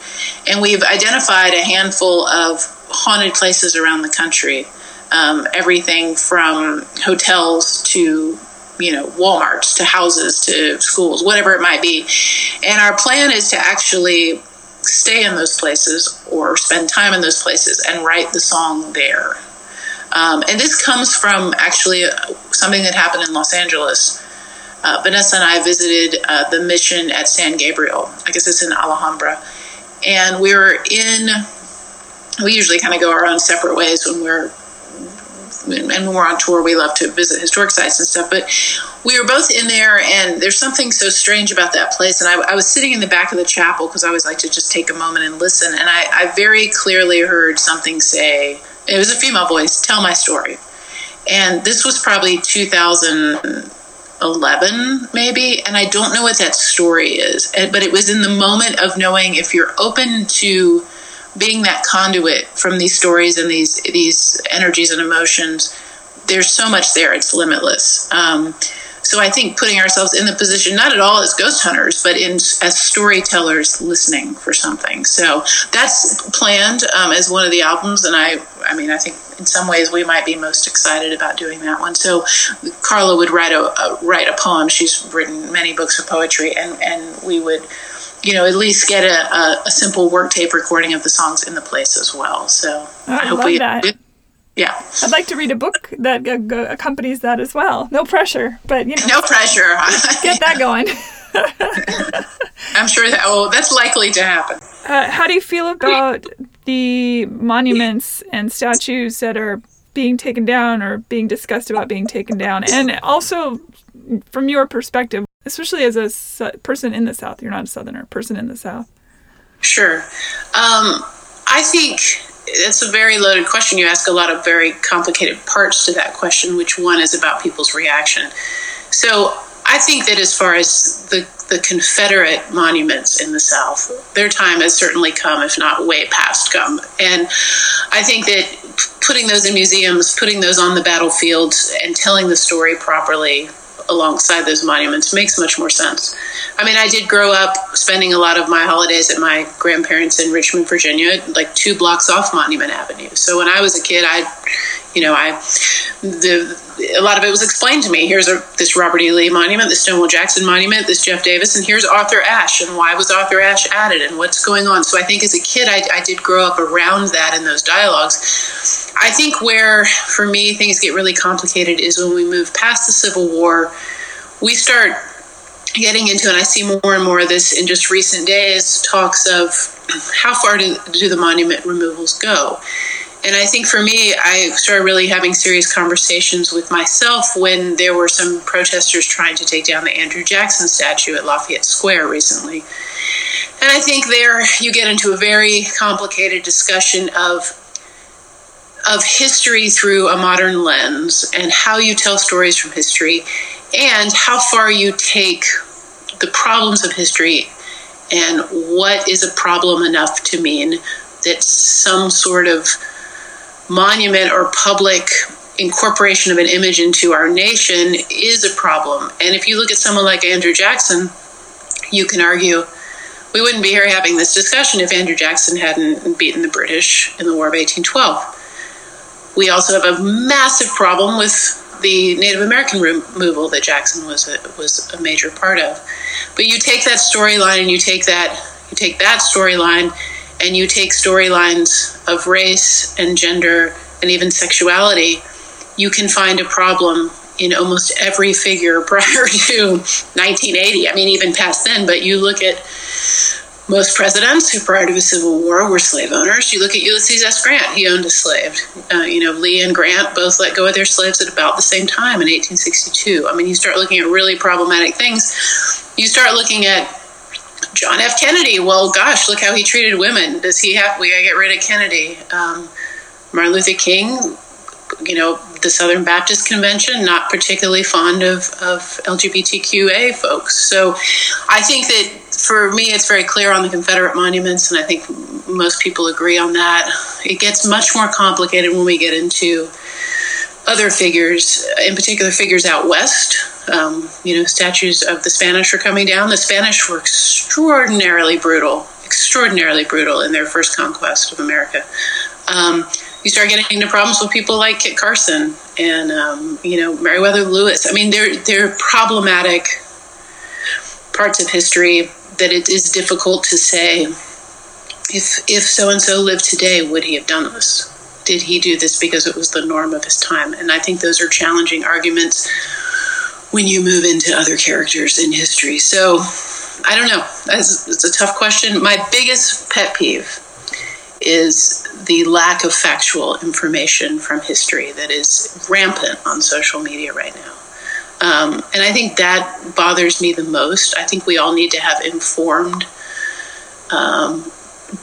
And we've identified a handful of haunted places around the country. Um, everything from hotels to, you know, Walmarts to houses to schools, whatever it might be. And our plan is to actually stay in those places or spend time in those places and write the song there. Um, and this comes from actually something that happened in Los Angeles. Uh, Vanessa and I visited uh, the mission at San Gabriel. I guess it's in Alhambra. And we were in, we usually kind of go our own separate ways when we're and when we're on tour, we love to visit historic sites and stuff, but we were both in there, and there's something so strange about that place. And I, I was sitting in the back of the chapel because I always like to just take a moment and listen, and I, I very clearly heard something say, it was a female voice, "Tell my story." And this was probably two thousand eleven maybe, and I don't know what that story is, but it was in the moment of knowing if you're open to being that conduit from these stories and these these energies and emotions, there's so much there, it's limitless. Um, so I think putting ourselves in the position, not at all as ghost hunters, but in as storytellers listening for something. So that's planned um, as one of the albums, and I, I mean, I think in some ways we might be most excited about doing that one. So Carla would write a, a write a poem. She's written many books of poetry, and, and we would, you know, at least get a, a, a simple work tape recording of the songs in the place as well. So oh, I, I hope love we, that. It, yeah. I'd like to read a book that uh, go, accompanies that as well. No pressure, but you know. No pressure. Get that going. I'm sure that, oh, that's likely to happen. Uh, how do you feel about the monuments and statues that are being taken down or being discussed about being taken down? And also, from your perspective, especially as a su- person in the South, you're not a Southerner, person in the South. Sure. Um, I think it's a very loaded question. You ask a lot of very complicated parts to that question, which one is about people's reaction. So I think that as far as the, the Confederate monuments in the South, their time has certainly come, if not way past come. And I think that putting those in museums, putting those on the battlefields, and telling the story properly alongside those monuments makes much more sense. I mean, I did grow up spending a lot of my holidays at my grandparents in Richmond, Virginia, like two blocks off Monument Avenue. So when I was a kid, I, you know, I, the, a lot of it was explained to me. Here's a, this Robert E. Lee monument, this Stonewall Jackson monument, this Jeff Davis, and here's Arthur Ashe, and why was Arthur Ashe added, and what's going on? So I think as a kid, I, I did grow up around that and those dialogues. I think where, for me, things get really complicated is when we move past the Civil War, we start getting into, and I see more and more of this in just recent days, talks of how far do, do the monument removals go? And I think for me, I started really having serious conversations with myself when there were some protesters trying to take down the Andrew Jackson statue at Lafayette Square recently. And I think there you get into a very complicated discussion of of history through a modern lens and how you tell stories from history and how far you take the problems of history and what is a problem enough to mean that some sort of monument or public incorporation of an image into our nation is a problem. And if you look at someone like Andrew Jackson, you can argue we wouldn't be here having this discussion if Andrew Jackson hadn't beaten the British in the War of eighteen twelve. We also have a massive problem with the Native American removal that Jackson was a, was a major part of. But you take that storyline and you take that you take that storyline and you take storylines of race and gender and even sexuality, you can find a problem in almost every figure prior to nineteen eighty. I mean, even past then, but you look at most presidents who prior to the Civil War were slave owners. You look at Ulysses S. Grant, he owned a slave. Uh, you know, Lee and Grant both let go of their slaves at about the same time in eighteen sixty-two. I mean, you start looking at really problematic things. You start looking at John F. Kennedy. Well, gosh, look how he treated women. Does he have, we gotta get rid of Kennedy. Um, Martin Luther King, you know, the Southern Baptist Convention, not particularly fond of, of L G B T Q A folks. So I think that for me, it's very clear on the Confederate monuments, and I think most people agree on that. It gets much more complicated when we get into other figures, in particular figures out west. Um, you know, statues of the Spanish are coming down. The Spanish were extraordinarily brutal, extraordinarily brutal in their first conquest of America. Um, you start getting into problems with people like Kit Carson and, um, you know, Meriwether Lewis. I mean, they're, they're problematic parts of history that it is difficult to say, if if so-and-so lived today, would he have done this? Did he do this because it was the norm of his time? And I think those are challenging arguments when you move into other characters in history. So, I don't know. That's, it's a tough question. My biggest pet peeve is the lack of factual information from history that is rampant on social media right now. Um, and I think that bothers me the most. I think we all need to have informed, um,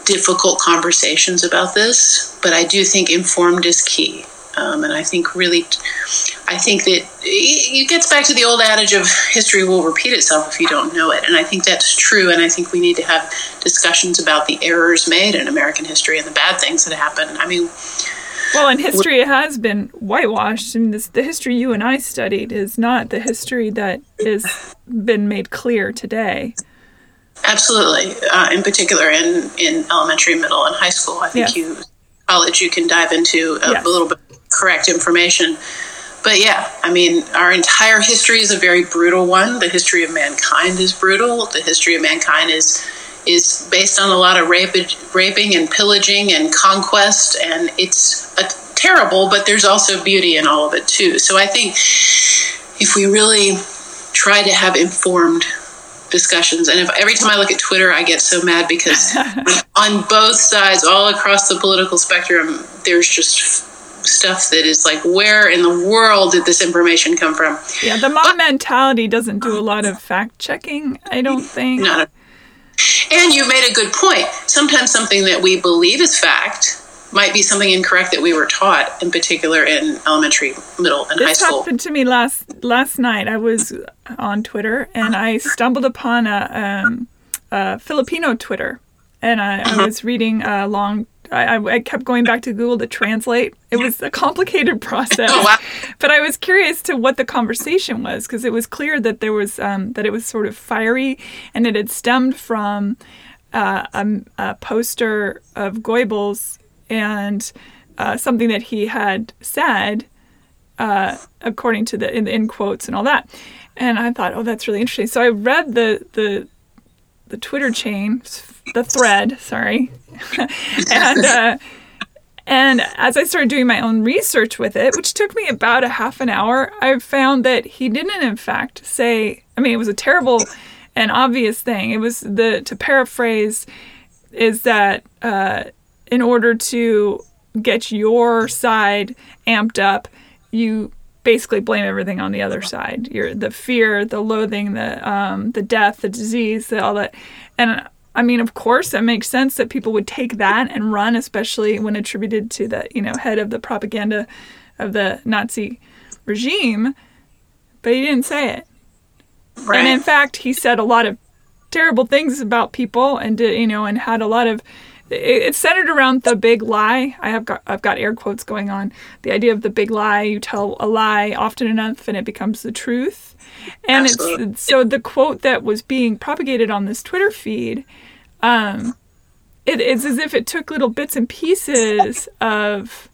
difficult conversations about this, but I do think informed is key. Um, and I think really, I think that it gets back to the old adage of history will repeat itself if you don't know it. And I think that's true. And I think we need to have discussions about the errors made in American history and the bad things that happen. I mean, well, and history has been whitewashed. I mean, this, the history you and I studied is not the history that has been made clear today. Absolutely, uh, in particular in, in elementary, middle, and high school. I think yes. you college you can dive into a yes. little bit of correct information. But yeah, I mean, our entire history is a very brutal one. The history of mankind is brutal. The history of mankind is... is based on a lot of rapid, raping and pillaging and conquest, and it's a terrible, but there's also beauty in all of it too. So I think if we really try to have informed discussions, and if every time I look at Twitter, I get so mad because on both sides, all across the political spectrum, there's just stuff that is like, where in the world did this information come from? Yeah, the mob but, mentality doesn't do a lot of fact checking, I don't think. Not a- And you made a good point. Sometimes something that we believe is fact might be something incorrect that we were taught, in particular in elementary, middle, and high school. This happened to me last last night. I was on Twitter, and I stumbled upon a, um, a Filipino Twitter. And I, I was reading a long... I, I kept going back to Google to translate. It was a complicated process. Oh, wow. But I was curious to what the conversation was, because it was clear that there was um, that it was sort of fiery, and it had stemmed from uh, a, a poster of Goebbels and uh, something that he had said, uh, according to the in, in quotes and all that. And I thought, oh, that's really interesting. So I read the the, the Twitter chain, the thread, sorry. and uh, and as I started doing my own research with it, which took me about a half an hour, I found that he didn't, in fact, say. I mean, it was a terrible and obvious thing. It was the to paraphrase is that uh, in order to get your side amped up, you basically blame everything on the other side. You're the fear, the loathing, the um, the death, the disease, the, all that, and. I mean, of course, it makes sense that people would take that and run, especially when attributed to the, you know, head of the propaganda of the Nazi regime. But he didn't say it. Right. And in fact, he said a lot of terrible things about people and, did, you know, and had a lot of, it, it centered around the big lie. I have got, I've got air quotes going on. The idea of the big lie, you tell a lie often enough and it becomes the truth. And it's, so the quote that was being propagated on this Twitter feed, um, it, it's as if it took little bits and pieces of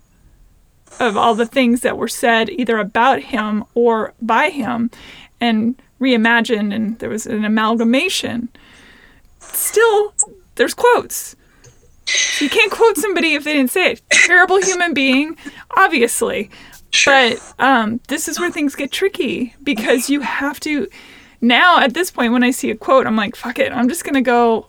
of all the things that were said either about him or by him and reimagined, and there was an amalgamation. Still, there's quotes. You can't quote somebody if they didn't say it. Terrible human being, obviously. Sure. But um, this is where things get tricky, because you have to, now at this point, when I see a quote, I'm like, fuck it, I'm just going to go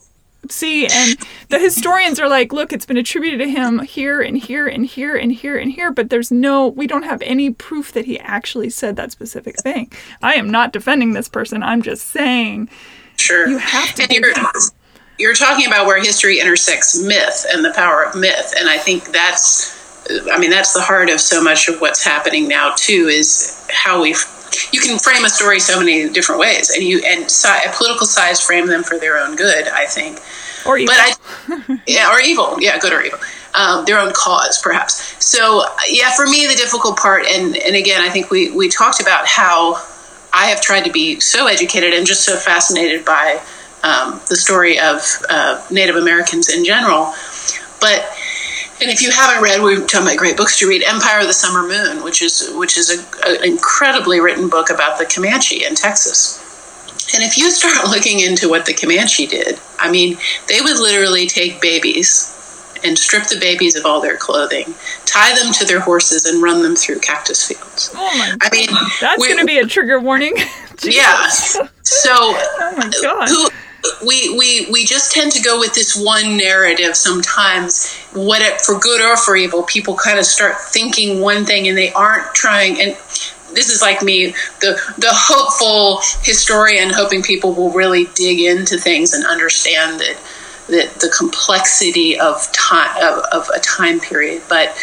see. And the historians are like, look, it's been attributed to him here and here and here and here and here, but there's no, we don't have any proof that he actually said that specific thing. I am not defending this person. I'm just saying. Sure. You have to. And you're, you're talking about where history intersects myth and the power of myth. And I think that's, I mean, that's the heart of so much of what's happening now, too, is how we, you can frame a story so many different ways, and you and si- political sides frame them for their own good, I think. Or evil. But I, yeah, or evil. Yeah, good or evil. Um, their own cause, perhaps. So, yeah, for me, the difficult part, and, and again, I think we, we talked about how I have tried to be so educated and just so fascinated by um, the story of uh, Native Americans in general. But... And if you haven't read, we've done my great books to read, Empire of the Summer Moon, which is which is an incredibly written book about the Comanche in Texas. And if you start looking into what the Comanche did, I mean, they would literally take babies and strip the babies of all their clothing, tie them to their horses, and run them through cactus fields. Oh my God. I mean, that's going to be a trigger warning. Yeah. So, oh my God. Who, We, we we just tend to go with this one narrative sometimes, what it, for good or for evil, people kind of start thinking one thing and they aren't trying. And this is like me, the, the hopeful historian, hoping people will really dig into things and understand that, that the complexity of time, of, of a time period. But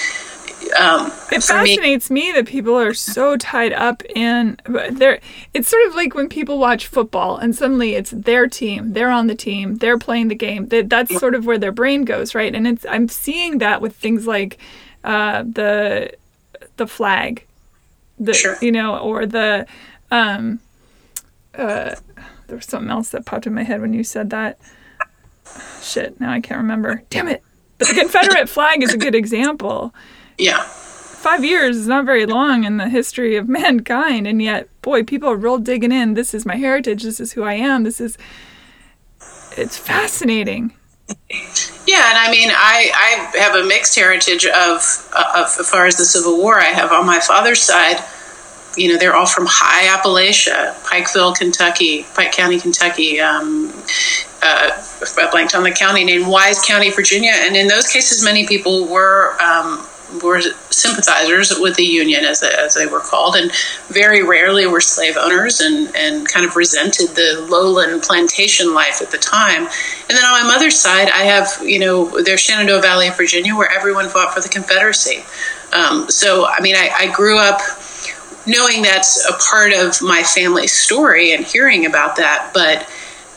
um, it fascinates me, me that people are so tied up in there. It's sort of like when people watch football and suddenly it's their team, they're on the team, they're playing the game. That that's sort of where their brain goes, right? And it's I'm seeing that with things like uh, the the flag, the sure. you know, or the um, uh, there was something else that popped in my head when you said that. Shit, now I can't remember. Damn it! But the Confederate flag is a good example. Yeah. Five years is not very long in the history of mankind, and yet, boy, people are real digging in. This is my heritage. This is who I am. This is... It's fascinating. Yeah, and I mean, I, I have a mixed heritage of, of, as far as the Civil War I have. On my father's side, you know, they're all from high Appalachia, Pikeville, Kentucky, Pike County, Kentucky, um, uh, I blanked on the county named Wise County, Virginia, and in those cases, many people were... Um, were sympathizers with the Union, as they, as they were called, and very rarely were slave owners, and, and kind of resented the lowland plantation life at the time. And then on my mother's side, I have, you know, there's Shenandoah Valley, Virginia, where everyone fought for the Confederacy. Um, so, I mean, I, I grew up knowing that's a part of my family's story and hearing about that. But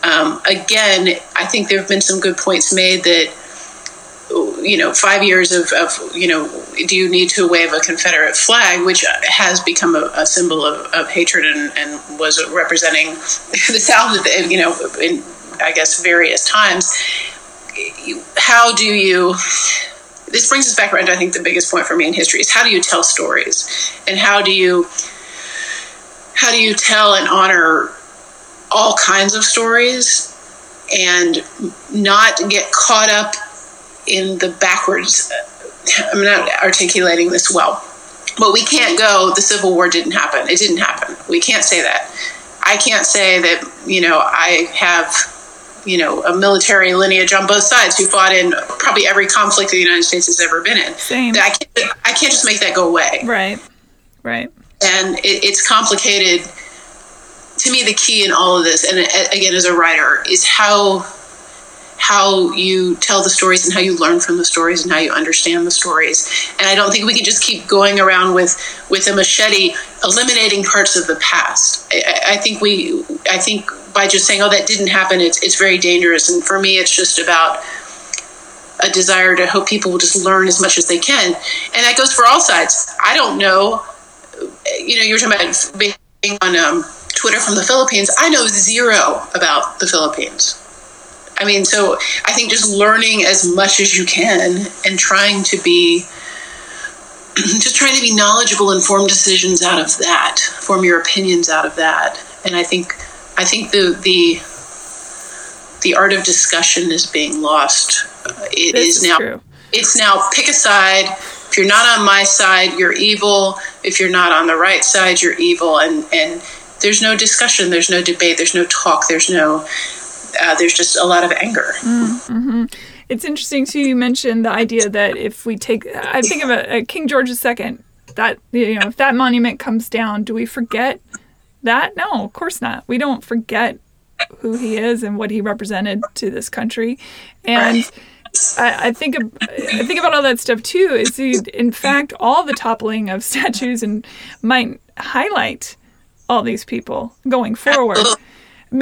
um, again, I think there have been some good points made that, you know, five years of, of, you know, do you need to wave a Confederate flag, which has become a, a symbol of, of hatred and, and was representing the South, you know, in, I guess, various times. How do you, this brings us back around to, I think, the biggest point for me in history is how do you tell stories, and how do you, how do you tell and honor all kinds of stories and not get caught up in the backwards, I'm not articulating this well, but we can't go, the Civil War didn't happen. It didn't happen. We can't say that. I can't say that, you know, I have, you know, a military lineage on both sides who fought in probably every conflict the United States has ever been in. Same. I can't, I can't just make that go away. Right, right. And it, it's complicated. To me, the key in all of this, and again, as a writer, is how... how you tell the stories and how you learn from the stories and how you understand the stories. And I don't think we can just keep going around with, with a machete, eliminating parts of the past. I, I think we, I think by just saying, oh, that didn't happen, it's, it's very dangerous. And for me, it's just about a desire to hope people will just learn as much as they can. And that goes for all sides. I don't know, you know, you were talking about being on um, Twitter from the Philippines. I know zero about the Philippines. I mean, so I think just learning as much as you can and trying to be, just trying to be knowledgeable and form decisions out of that, form your opinions out of that. And I think, I think the the, the art of discussion is being lost. It this is now, true. It's now pick a side, if you're not on my side, you're evil. If you're not on the right side, you're evil. And, and there's no discussion. There's no debate. There's no talk. There's no, uh, there's just a lot of anger. Mm-hmm. It's interesting, too, you mentioned the idea that if we take, I think of a, a King George the Second, that, you know, if that monument comes down, do we forget that? No, of course not. We don't forget who he is and what he represented to this country. And I, I think of, I think about all that stuff, too, is in fact, all the toppling of statues and might highlight all these people going forward. But,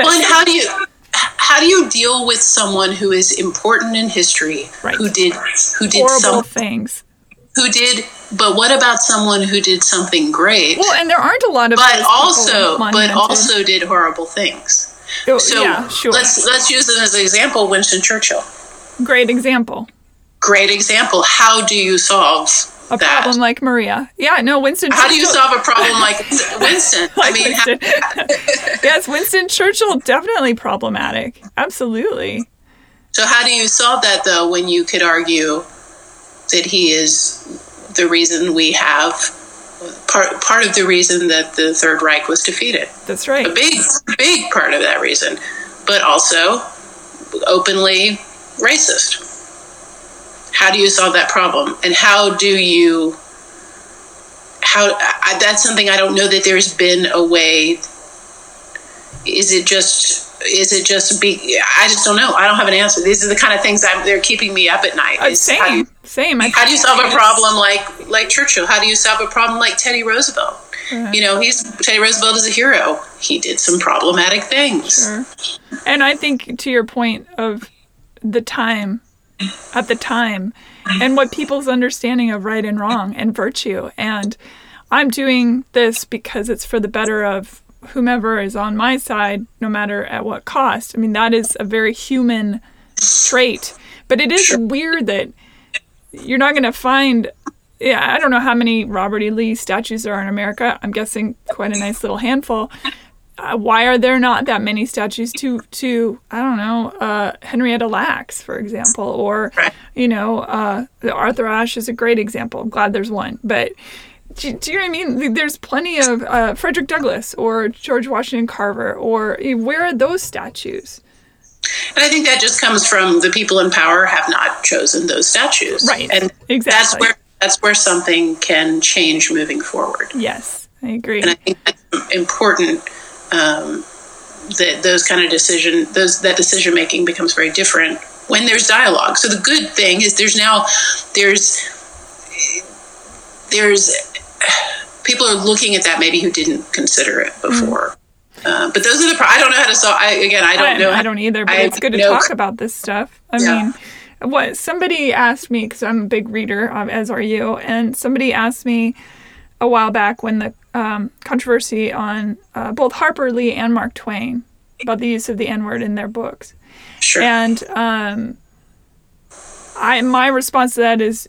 well, and how do you... How do you deal with someone who is important in history, right. who did who did horrible some things, who did? But what about someone who did something great? Well, and there aren't a lot of, but also, but also did horrible things. Oh, so yeah, sure. let's let's use it as an example. Winston Churchill, great example, great example. How do you solve a that? problem like Maria? Yeah, no, Winston. How Churchill. do you solve a problem like Winston? like I mean. Winston. How- Yes, Winston Churchill, definitely problematic. Absolutely. So how do you solve that, though, when you could argue that he is the reason we have, part part of the reason that the Third Reich was defeated? That's right. A big, big part of that reason, but also openly racist. How do you solve that problem? And how do you, how, I, that's something I don't know that there's been a way. Is it just? Is it just? Be? I just don't know. I don't have an answer. These are the kind of things I'm, they're keeping me up at night. Uh, same, how you, same. I how do you solve a problem like like Churchill? How do you solve a problem like Teddy Roosevelt? Mm-hmm. You know, he's Teddy Roosevelt is a hero. He did some problematic things. Sure. And I think to your point of the time, at the time, and what people's understanding of right and wrong and virtue, and I'm doing this because it's for the better of whomever is on my side, no matter at what cost. I mean, that is a very human trait. But it is sure. weird that you're not going to find, yeah, I don't know how many Robert E. Lee statues there are in America. I'm guessing quite a nice little handful. Uh, why are there not that many statues to, to I don't know, uh, Henrietta Lacks, for example, or, you know, uh, Arthur Ashe is a great example. I'm glad there's one. But Do, do you know what I mean? There's plenty of uh, Frederick Douglass or George Washington Carver, or where are those statues? And I think that just comes from the people in power have not chosen those statues. Right. And exactly. that's where that's where something can change moving forward. Yes, I agree. And I think that's important, um, that those kind of decision, those that decision making becomes very different when there's dialogue. So the good thing is there's now, there's, there's, people are looking at that maybe who didn't consider it before. Mm. Uh, but those are the, pro- I don't know how to solve, I, again, I don't I, know. I don't either, but I it's good to know. talk about this stuff. I yeah. mean, what somebody asked me, because I'm a big reader, um, as are you, and somebody asked me a while back when the um, controversy on uh, both Harper Lee and Mark Twain about the use of the N-word in their books. Sure. And um, I my response to that is,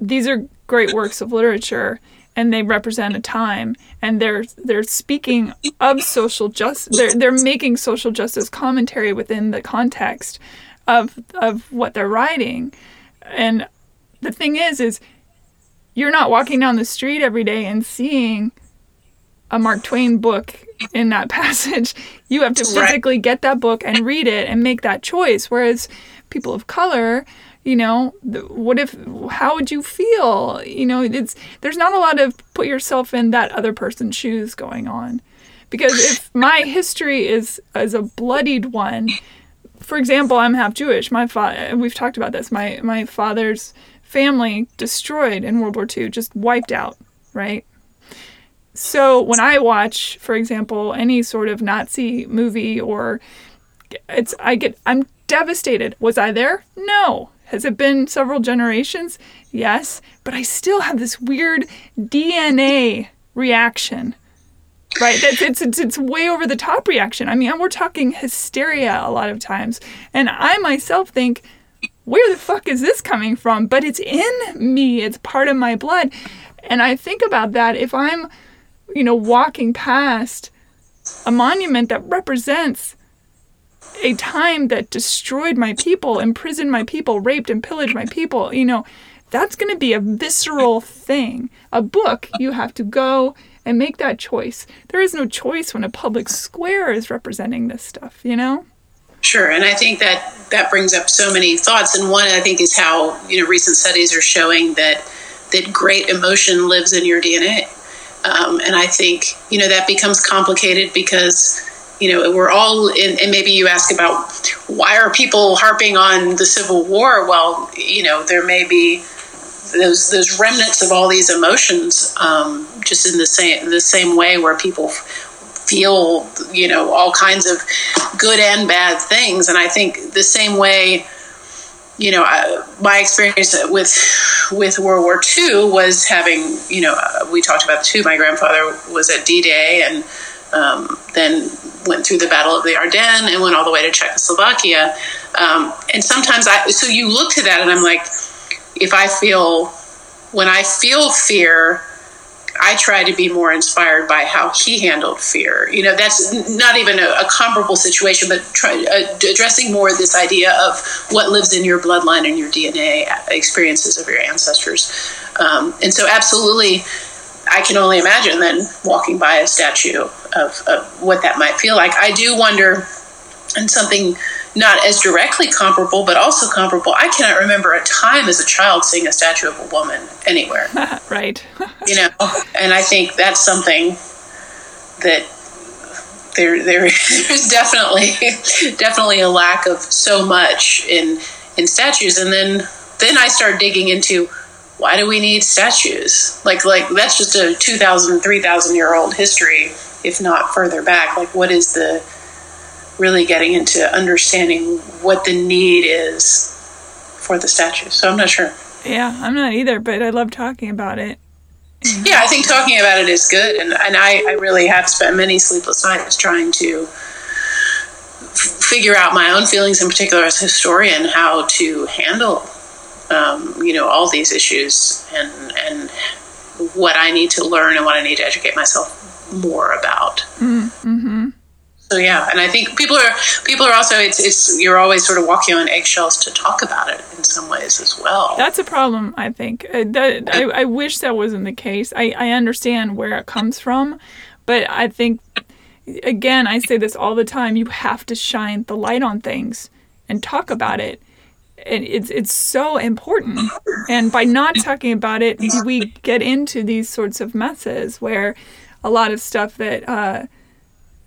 these are great works of literature, and they represent a time, and they're they're speaking of social justice. They're they're making social justice commentary within the context of of what they're writing. And the thing is, is you're not walking down the street every day and seeing a Mark Twain book in that passage. You have to physically get that book and read it and make that choice. Whereas people of color, you know, what if, how would you feel? You know, it's, there's not a lot of put yourself in that other person's shoes going on. Because if my history is, is a bloodied one, for example, I'm half Jewish. My father, we've talked about this, my, my father's family destroyed in World War Two, just wiped out, right? So when I watch, for example, any sort of Nazi movie or it's, I get, I'm devastated. Was I there? No. Has it been several generations? Yes, but I still have this weird D N A reaction, right? That's, it's, it's it's way over the top reaction. I mean, we're talking hysteria a lot of times. And I myself think, where the fuck is this coming from? But it's in me. It's part of my blood. And I think about that if I'm, you know, walking past a monument that represents a time that destroyed my people, imprisoned my people, raped and pillaged my people, you know, That's going to be a visceral thing. A book, you have to go and make that choice. There is no choice when a public square is representing this stuff, you know? Sure, and I think that that brings up so many thoughts. And one, I think, is how, you know, recent studies are showing that that great emotion lives in your D N A. Um, and I think, you know, that becomes complicated because, you know, we're all in, and maybe you ask about why are people harping on the Civil War? Well, you know, there may be Those those remnants of all these emotions, um, just in the same the same way where people feel, you know, all kinds of good and bad things. And I think the same way, you know, I, my experience with with World War Two was having, you know, we talked about too. My grandfather was at D-Day and um, then went through the Battle of the Ardennes and went all the way to Czechoslovakia. Um, and sometimes I so you look to that and I'm like, if I feel, when I feel fear, I try to be more inspired by how he handled fear. You know, that's not even a, a comparable situation, but try, uh, addressing more this idea of what lives in your bloodline and your D N A experiences of your ancestors. Um, and so absolutely, I can only imagine then walking by a statue of, of what that might feel like. I do wonder, and something not as directly comparable, but also comparable. I cannot remember a time as a child seeing a statue of a woman anywhere. Right. You know, and I think that's something that there, there is definitely, definitely a lack of so much in, in statues. And then, then I start digging into why do we need statues? Like, like that's just a two thousand, three thousand year old history, if not further back. Like, what is the, really getting into understanding what the need is for the statue. So I'm not sure. Yeah, I'm not either, but I love talking about it. Yeah, I think talking about it is good. And, and I, I really have spent many sleepless nights trying to f- figure out my own feelings, in particular as a historian, how to handle, um, you know, all these issues and, and what I need to learn and what I need to educate myself more about. Mm-hmm. So yeah, and I think people are people are also it's it's you're always sort of walking on eggshells to talk about it in some ways as well. That's a problem, I think. Uh, that, I I wish that wasn't the case. I, I understand where it comes from, but I think, again, I say this all the time: you have to shine the light on things and talk about it, and it's it's so important. And by not talking about it, we get into these sorts of messes where a lot of stuff that. Uh,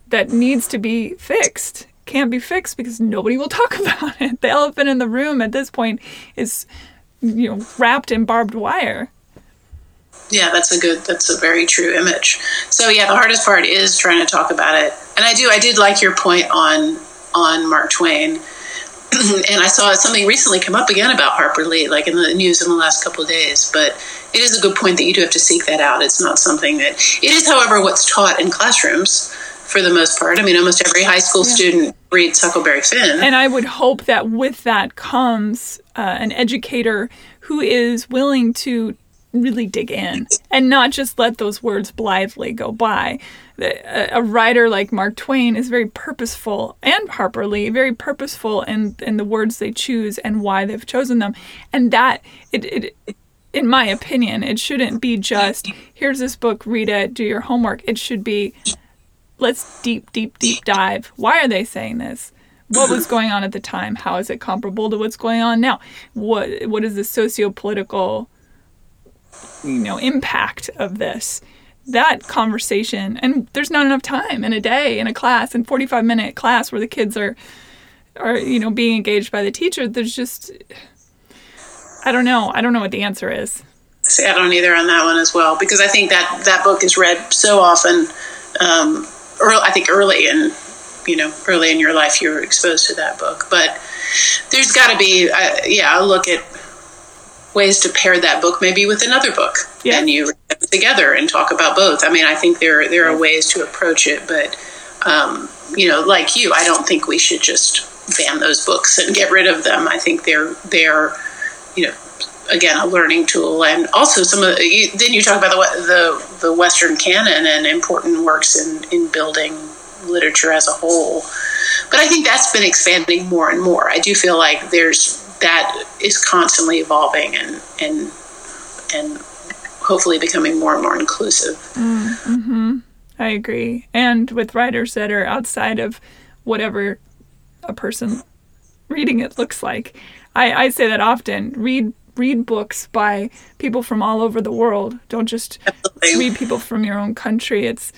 that needs to be fixed can't be fixed because nobody will talk about it. The elephant in the room at this point is, you know, wrapped in barbed wire. Yeah, that's a good, that's a very true image. So yeah, the hardest part is trying to talk about it. And I do, I did like your point on, on Mark Twain. And I saw something recently come up again about Harper Lee, like in the news in the last couple of days. But it is a good point that you do have to seek that out. It's not something that, it is, however, what's taught in classrooms for the most part. I mean, almost every high school yeah. student reads Huckleberry Finn. And I would hope that with that comes uh, an educator who is willing to really dig in and not just let those words blithely go by. A, a writer like Mark Twain is very purposeful, and Harper Lee, very purposeful in, in the words they choose and why they've chosen them. And that, it, it, it in my opinion, it shouldn't be just, here's this book, read it, do your homework. It should be, let's deep, deep, deep dive. Why are they saying this? What was going on at the time? How is it comparable to what's going on now? What What is the socio-political, you know, impact of this? That conversation, and there's not enough time in a day, in a class, in forty-five minute class where the kids are, are you know, being engaged by the teacher. There's just, I don't know. I don't know what the answer is. See, I don't either on that one as well, because I think that, that book is read so often. Um, Early, I think early in, you know, early in your life, you were exposed to that book. But there's got to be, uh, yeah, a look at ways to pair that book maybe with another book, yeah. and you read them together and talk about both. I mean, I think there there are ways to approach it, but um, you know, like you, I don't think we should just ban those books and get rid of them. I think they're they're, you know, again, a learning tool, and also some of the, then you talk about the the, the Western canon and important works in, in building literature as a whole. But I think that's been expanding more and more. I do feel like there's that is constantly evolving and and and hopefully becoming more and more inclusive. Mm-hmm. I agree. And with writers that are outside of whatever a person reading it looks like. I, I say that often. Read read books by people from all over the world. Don't just Absolutely. Read people from your own country. It's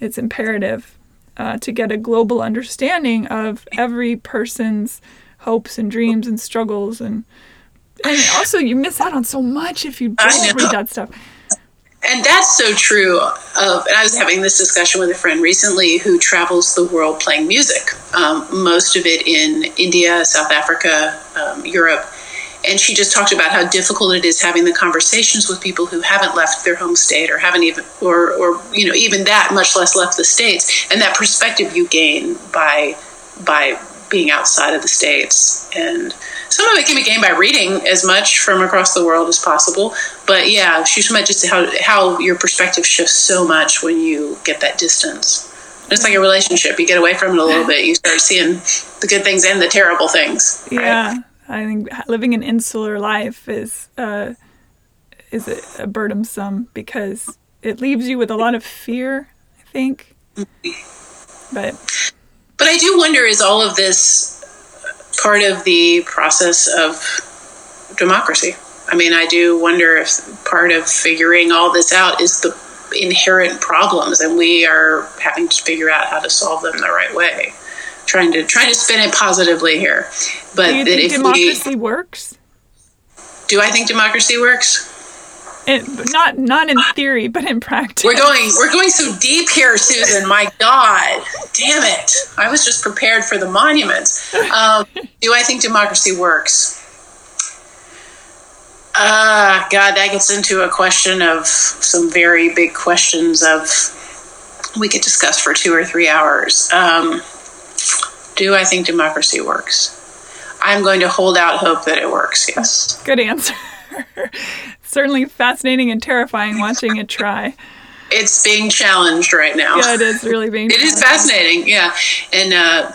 it's imperative uh, to get a global understanding of every person's hopes and dreams and struggles. And, and also you miss out on so much if you don't read that stuff. And that's so true of, and I was having this discussion with a friend recently who travels the world playing music, um, most of it in India, South Africa, um, Europe. And she just talked about how difficult it is having the conversations with people who haven't left their home state or haven't even, or, or you know, even that, much less left the States. And that perspective you gain by by being outside of the States. And some of it can be gained by reading as much from across the world as possible. But yeah, she's meant just how how your perspective shifts so much when you get that distance. And it's like a relationship. You get away from it a little bit. You start seeing the good things and the terrible things. Right? Yeah. I think living an insular life is uh, is a, a burdensome because it leaves you with a lot of fear, I think. But... But I do wonder, is all of this part of the process of democracy? I mean, I do wonder if part of figuring all this out is the inherent problems, and we are having to figure out how to solve them the right way. Trying to trying to spin it positively here. But do you think if democracy we, works? Do I think democracy works? It, not not in theory, but in practice. We're going we're going so deep here, Susan. My God, damn it! I was just prepared for the monuments. Um, do I think democracy works? Ah, uh, God, that gets into a question of some very big questions of we could discuss for two or three hours. Um, do I think democracy works? I'm going to hold out hope that it works. Yes. Good answer. Certainly fascinating and terrifying watching it try. It's being challenged right now. Yeah, it is really being challenged. It is fascinating, yeah. And uh,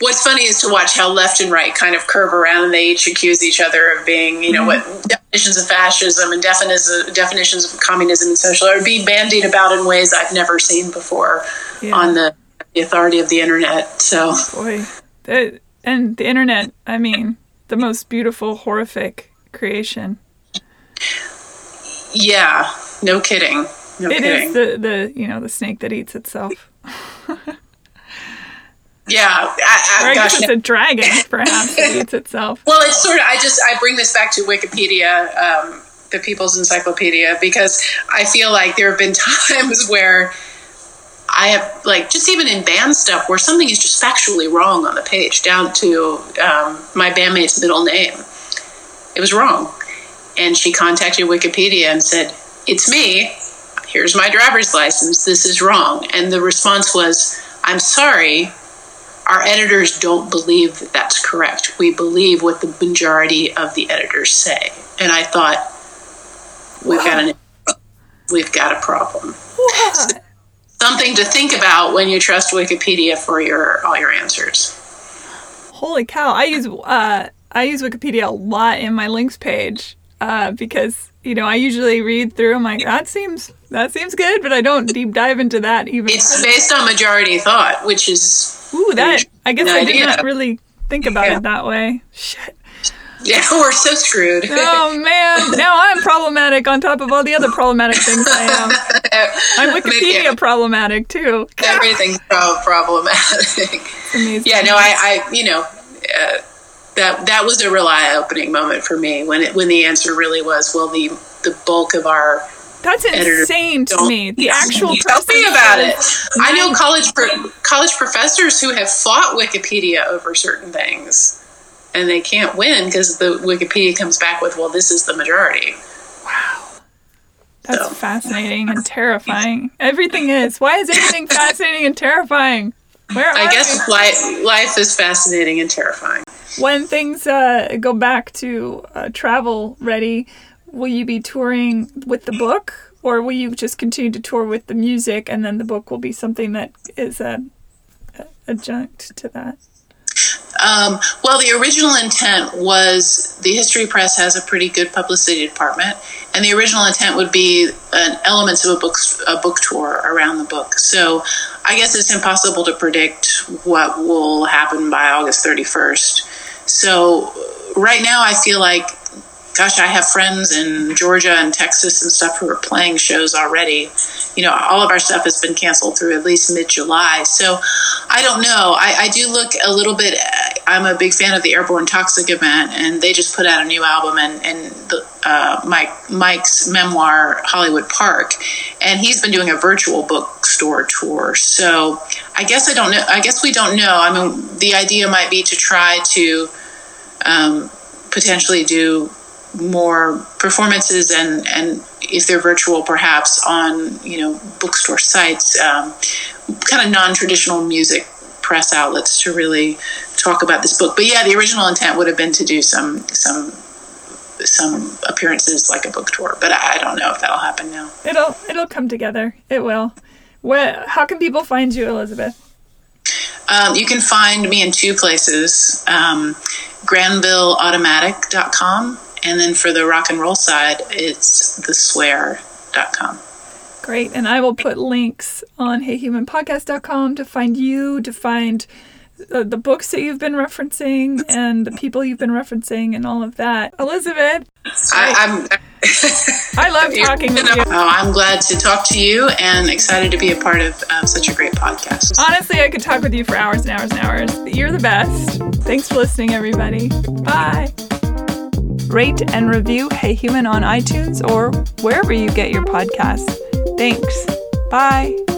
what's funny is to watch how left and right kind of curve around, and they each accuse each other of being, you know, mm-hmm. what definitions of fascism and defini- definitions of communism and social are being bandied about in ways I've never seen before yeah. on the, the authority of the internet. So, boy. The, and the internet, I mean, the most beautiful, horrific creation. Yeah, no kidding. No it kidding. Is the, the you know the snake that eats itself. yeah, I, I, or I gosh, guess it's a dragon perhaps that eats itself. Well, it's sort of. I just I bring this back to Wikipedia, um, the People's Encyclopedia, because I feel like there have been times where I have like just even in band stuff where something is just factually wrong on the page, down to um, my bandmate's middle name. It was wrong. And she contacted Wikipedia and said, it's me, here's my driver's license, this is wrong. And the response was, I'm sorry, our editors don't believe that that's correct. We believe what the majority of the editors say. And I thought, we've, wow. got, an, we've got a problem. Wow. So, something to think about when you trust Wikipedia for your all your answers. Holy cow, I use, uh, I use Wikipedia a lot in my links page. Uh, because, you know, I usually read through, I'm like, that seems that seems good, but I don't deep dive into that even. It's based on majority thought, which is... Ooh, that, I guess I didn't really think about yeah. it that way. Shit. Yeah, we're so screwed. Oh, man. Now I'm problematic on top of all the other problematic things I am. I'm Wikipedia yeah. problematic, too. Everything's problematic. Amazing. Yeah, no, I, I you know... Uh, That that was a real eye-opening moment for me when it, when the answer really was, well, the the bulk of our that's insane to me. The actual tell me about it. I know college pro- college professors who have fought Wikipedia over certain things, and they can't win because the Wikipedia comes back with, well, this is the majority. Wow, that's so. Fascinating and terrifying. Everything is. Why is everything fascinating and terrifying? Where I guess li- life is fascinating and terrifying. When things uh, go back to uh, travel ready, will you be touring with the book, or will you just continue to tour with the music, and then the book will be something that is uh, adjunct to that? Um, well, the original intent was, the History Press has a pretty good publicity department, and the original intent would be an elements of a book, a book tour around the book. So I guess it's impossible to predict what will happen by August thirty-first. So right now I feel like, gosh, I have friends in Georgia and Texas and stuff who are playing shows already. You know, all of our stuff has been canceled through at least mid-July. So I don't know. I, I do look a little bit, I'm a big fan of the Airborne Toxic event, and they just put out a new album, and, and the, uh, Mike Mike's memoir, Hollywood Park, and he's been doing a virtual bookstore tour. So I guess I don't know. I guess we don't know. I mean, the idea might be to try to um, potentially do more performances, and, and if they're virtual, perhaps on, you know, bookstore sites, um, kind of non-traditional music press outlets to really talk about this book. But yeah, the original intent would have been to do some, some, some appearances like a book tour, but I don't know if that'll happen now. It'll, it'll come together. It will. Where, how can people find you, Elizabeth? Um, you can find me in two places, um, Granville Automatic dot com. And then for the rock and roll side, it's the swear dot com. Great. And I will put links on hey human podcast dot com to find you, to find uh, the books that you've been referencing and the people you've been referencing and all of that. Elizabeth. I, I'm, I love talking with you. Oh, I'm glad to talk to you and excited to be a part of um, such a great podcast. Honestly, I could talk with you for hours and hours and hours. You're the best. Thanks for listening, everybody. Bye. Rate and review Hey Human on iTunes or wherever you get your podcasts. Thanks. Bye.